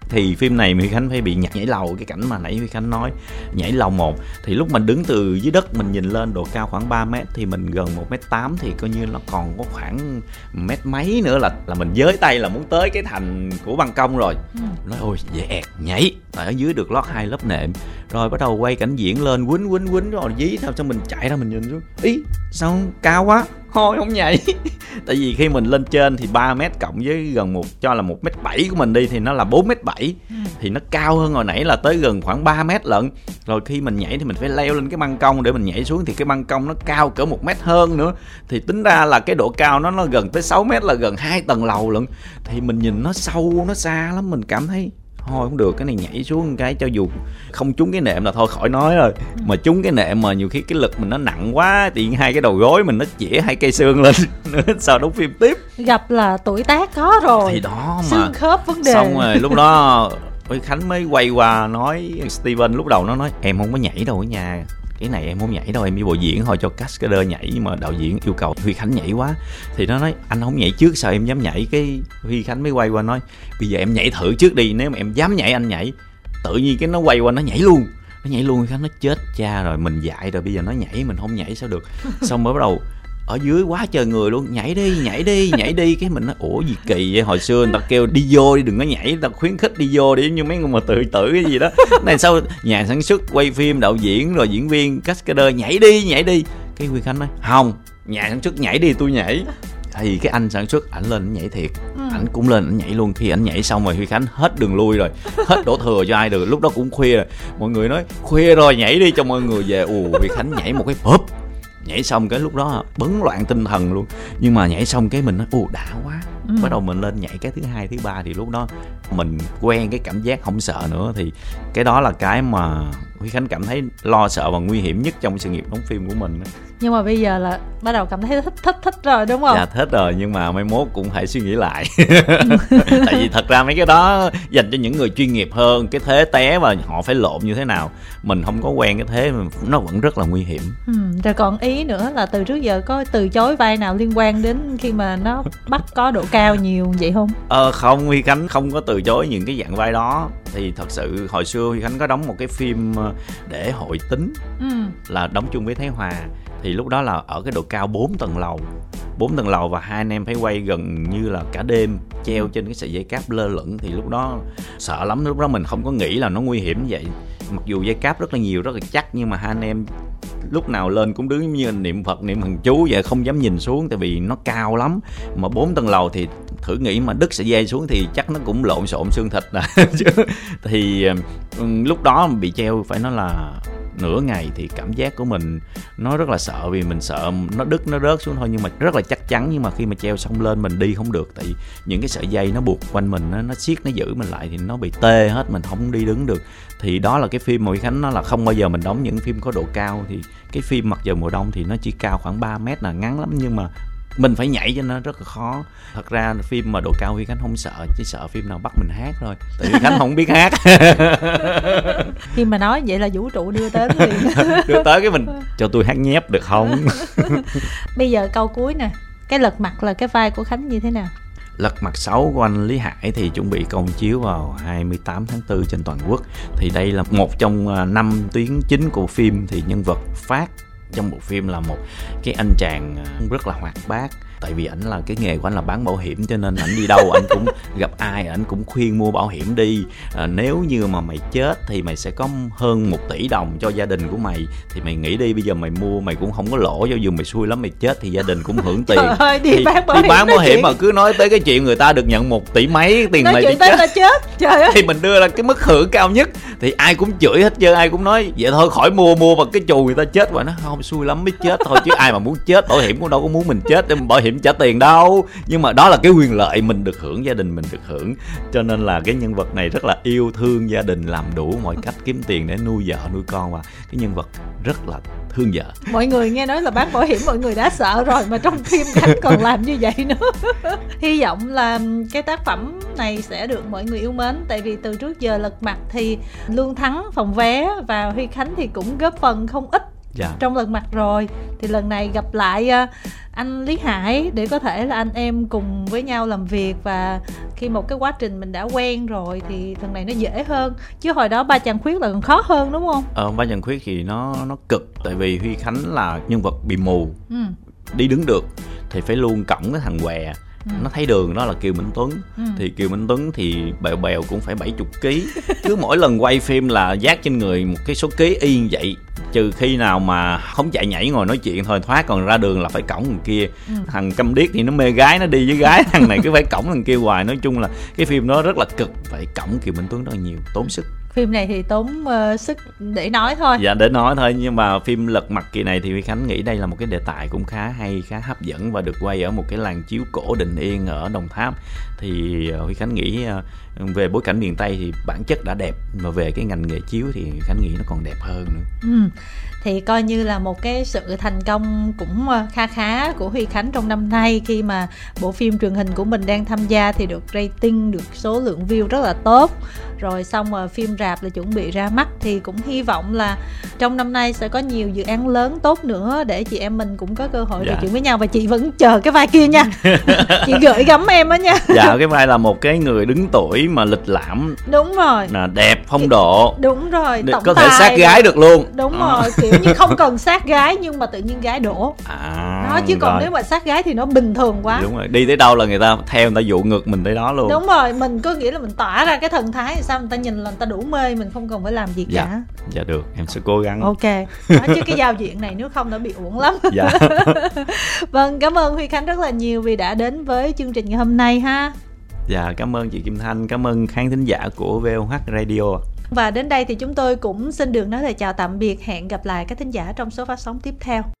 Thì phim này Huy Khánh phải bị nhảy lầu, cái cảnh mà nãy Huy Khánh nói nhảy lầu một. Thì lúc mình đứng từ dưới đất mình nhìn lên độ cao khoảng 3 mét, thì mình gần 1m8, thì coi như là còn có khoảng mét mấy nữa là mình với tay là muốn tới cái thành của ban công rồi. Nói ôi dẹt nhảy, tại ở dưới được lót 2 lớp nệm. Rồi bắt đầu quay cảnh diễn lên, quýnh rồi dí sao xong mình chạy ra mình nhìn xuống, ý sao cao quá, thôi không nhảy. Tại vì khi mình lên trên thì 3 mét cộng với gần một, cho là 1m7 của mình đi, thì nó là 4m7, thì nó cao hơn hồi nãy là tới gần khoảng 3 mét lận. Rồi khi mình nhảy thì mình phải leo lên cái ban công để mình nhảy xuống, thì cái ban công nó cao cỡ 1 mét hơn nữa, thì tính ra là cái độ cao nó gần tới 6 mét, là gần 2 tầng lầu lận. Thì mình nhìn nó sâu, nó xa lắm, mình cảm thấy thôi không được, cái này nhảy xuống cái cho dù không trúng cái nệm là thôi khỏi nói rồi, mà trúng cái nệm mà nhiều khi cái lực mình nó nặng quá, tiện hai cái đầu gối mình nó chĩa 2 cây xương lên nữa, sao đóng phim tiếp. Gặp là tuổi tác có rồi thì đó mà xương khớp vấn đề. Xong rồi lúc đó Huy Khánh mới quay qua nói, Steven lúc đầu nó nói em không có nhảy đâu ở nhà, cái này em không nhảy đâu, em đi bộ diễn thôi cho cascader nhảy, nhưng mà đạo diễn yêu cầu Huy Khánh nhảy quá. Thì nó nói anh không nhảy trước sao em dám nhảy. Cái Huy Khánh mới quay qua nói bây giờ em nhảy thử trước đi, nếu mà em dám nhảy anh nhảy. Tự nhiên cái nó quay qua nó nhảy luôn, Huy Khánh nó chết cha rồi, mình dạy rồi, bây giờ nó nhảy mình không nhảy sao được. Xong mới bắt đầu ở dưới quá trời người luôn, nhảy đi. Cái mình nói ủa gì kỳ vậy, hồi xưa người ta kêu đi vô đi, đừng có nhảy, người ta khuyến khích đi vô đi, như mấy người mà tự cái gì đó này. Sao nhà sản xuất quay phim, đạo diễn rồi diễn viên, cascader nhảy đi. Cái Huy Khánh nói không, nhà sản xuất nhảy đi tôi nhảy. Thì cái anh sản xuất ảnh lên ảnh nhảy thiệt, ảnh cũng lên ảnh nhảy luôn. Khi ảnh nhảy xong rồi Huy Khánh hết đường lui rồi, hết đổ thừa cho ai được. Lúc đó cũng khuya rồi, mọi người nói khuya rồi nhảy đi cho mọi người về. Huy Khánh nhảy một cái phớp, nhảy xong cái lúc đó bấn loạn tinh thần luôn. Nhưng mà nhảy xong cái mình nói đã quá, bắt đầu mình lên nhảy cái thứ hai thứ ba, thì lúc đó mình quen cái cảm giác không sợ nữa. Thì cái đó là cái mà Huy Khánh cảm thấy lo sợ và nguy hiểm nhất trong sự nghiệp đóng phim của mình. Nhưng mà bây giờ là bắt đầu cảm thấy thích rồi đúng không? Dạ thích rồi, nhưng mà mai mốt cũng hãy suy nghĩ lại. Tại vì thật ra mấy cái đó dành cho những người chuyên nghiệp hơn, cái thế té và họ phải lộn như thế nào, mình không có quen cái thế nó vẫn rất là nguy hiểm. Rồi còn ý nữa là từ trước giờ có từ chối vai nào liên quan đến khi mà nó bắt có độ cao nhiều vậy không? Không, Huy Khánh không có từ chối những cái dạng vai đó. Thì thật sự hồi xưa Huy Khánh có đóng một cái phim để hội tính, là đóng chung với Thái Hòa. Thì lúc đó là ở cái độ cao 4 tầng lầu, và hai anh em phải quay gần như là cả đêm, treo trên cái sợi dây cáp lơ lửng. Thì lúc đó sợ lắm, lúc đó mình không có nghĩ là nó nguy hiểm như vậy. Mặc dù dây cáp rất là nhiều, rất là chắc, nhưng mà hai anh em lúc nào lên cũng đứng như niệm Phật, niệm thần chú vậy, không dám nhìn xuống. Tại vì nó cao lắm, mà 4 tầng lầu thì thử nghĩ mà đứt sợi dây xuống thì chắc nó cũng lộn xộn xương thịt nè. Thì lúc đó bị treo phải nói là nửa ngày, thì cảm giác của mình nó rất là sợ, vì mình sợ nó đứt, nó rớt xuống thôi, nhưng mà rất là chắc chắn. Nhưng mà khi mà treo xong lên mình đi không được, tại vì những cái sợi dây nó buộc quanh mình, nó siết, nó giữ mình lại, thì nó bị tê hết, mình không đi đứng được. Thì đó là cái phim mà Huy Khánh nó là không bao giờ mình đóng những phim có độ cao. Thì cái phim Mặt Trời Mùa Đông thì nó chỉ cao khoảng 3 mét là ngắn lắm, nhưng mà mình phải nhảy cho nó rất là khó. Thật ra phim mà độ cao Huy Khánh không sợ, chỉ sợ phim nào bắt mình hát thôi, tại Huy Khánh không biết hát. Khi mà nói vậy là vũ trụ đưa tới liền. Đưa tới cái mình cho tôi hát nhép được không? Bây giờ câu cuối nè, cái Lật Mặt là cái vai của Khánh như thế nào? Lật Mặt 6 của anh Lý Hải thì chuẩn bị công chiếu vào 28 tháng 4 trên toàn quốc. Thì đây là một trong 5 tuyến chính của phim. Thì nhân vật Phát trong bộ phim là một cái anh chàng rất là hoạt bát, Tại vì ảnh là cái nghề của ảnh là bán bảo hiểm, cho nên ảnh đi đâu ảnh cũng gặp ai ảnh cũng khuyên mua bảo hiểm đi. Nếu như mà mày chết thì mày sẽ có hơn 1 tỷ đồng cho gia đình của mày, thì mày nghĩ đi, bây giờ mày mua mày cũng không có lỗ, do dù mày xui lắm mày chết thì gia đình cũng hưởng tiền. Ơi, đi bán bảo hiểm mà cứ nói tới cái chuyện người ta được nhận 1 tỷ mấy tiền, nói mày đi chết. Trời ơi. Thì mình đưa ra cái mức hưởng cao nhất thì ai cũng chửi hết trơn, ai cũng nói vậy thôi khỏi mua mà cái chù người ta chết, và nó không xui lắm mới chết thôi, chứ ai mà muốn chết, bảo hiểm cũng đâu có muốn mình chết để bảo hiểm trả tiền đâu. Nhưng mà đó là cái quyền lợi mình được hưởng, gia đình mình được hưởng, cho nên là cái nhân vật này rất là yêu thương gia đình, làm đủ mọi cách kiếm tiền để nuôi vợ nuôi con, và cái nhân vật rất là thương vợ. Mọi người nghe nói là bán bảo hiểm mọi người đã sợ rồi, mà trong phim Khánh còn làm như vậy nữa. Hy vọng là cái tác phẩm này sẽ được mọi người yêu mến, tại vì từ trước giờ Lật Mặt thì Lương Thắng phòng vé và Huy Khánh thì cũng góp phần không ít. Dạ. Trong Lật Mặt rồi thì lần này gặp lại anh Lý Hải để có thể là anh em cùng với nhau làm việc, và khi một cái quá trình mình đã quen rồi thì lần này nó dễ hơn, chứ hồi đó Ba Chàng Khuyết là còn khó hơn đúng không? Ba Chàng Khuyết thì nó cực, tại vì Huy Khánh là nhân vật bị mù, đi đứng được thì phải luôn cõng cái thằng què. Nó thấy đường đó là Kiều Minh Tuấn. Thì Kiều Minh Tuấn thì bèo cũng phải 70 kg. Cứ mỗi lần quay phim là vác trên người một cái số ký y như vậy, trừ khi nào mà không chạy nhảy ngồi nói chuyện thôi thoát, còn ra đường là phải cõng thằng kia. Thằng câm điếc thì nó mê gái, nó đi với gái, thằng này cứ phải cõng thằng kia hoài. Nói chung là cái phim đó rất là cực, phải cõng Kiều Minh Tuấn rất là nhiều, tốn sức. Phim này thì tốn sức để nói thôi. Dạ, để nói thôi. Nhưng mà phim Lật Mặt kỳ này thì Huy Khánh nghĩ đây là một cái đề tài cũng khá hay, khá hấp dẫn, và được quay ở một cái làng chiếu cổ Định Yên ở Đồng Tháp. Thì Huy Khánh nghĩ về bối cảnh miền Tây thì bản chất đã đẹp, mà về cái ngành nghề chiếu thì Huy Khánh nghĩ nó còn đẹp hơn nữa. Thì coi như là một cái sự thành công cũng kha khá của Huy Khánh trong năm nay, khi mà bộ phim truyền hình của mình đang tham gia thì được rating, được số lượng view rất là tốt. Rồi xong mà phim rạp là chuẩn bị ra mắt, thì cũng hy vọng là trong năm nay sẽ có nhiều dự án lớn tốt nữa để chị em mình cũng có cơ hội trò chuyện với nhau. Và chị vẫn chờ cái vai kia nha. Chị gửi gắm em đó nha. Dạ, cái vai là một cái người đứng tuổi mà lịch lãm. Đúng rồi. Là đẹp phong độ. Đúng rồi. Tổng có thể sát gái được luôn. Đúng rồi. Kiểu như không cần sát gái nhưng mà tự nhiên gái đổ. Đó, chứ còn rồi. Nếu mà sát gái thì nó bình thường quá. Đúng rồi. Đi tới đâu là người ta theo, người ta dụ ngược mình tới đó luôn. Đúng rồi. Mình cứ nghĩ là mình tỏa ra cái thần thái sao người ta nhìn là người ta đủ mê, mình không cần phải làm gì cả. Dạ được, em sẽ cố gắng. Ok. Đó, chứ cái giao diện này nếu không đã bị uổng lắm. Dạ. Vâng, cảm ơn Huy Khánh rất là nhiều vì đã đến với chương trình ngày hôm nay ha. Dạ, cảm ơn chị Kim Thanh, cảm ơn khán thính giả của VOH Radio. Và đến đây thì chúng tôi cũng xin được nói lời chào tạm biệt. Hẹn gặp lại các thính giả trong số phát sóng tiếp theo.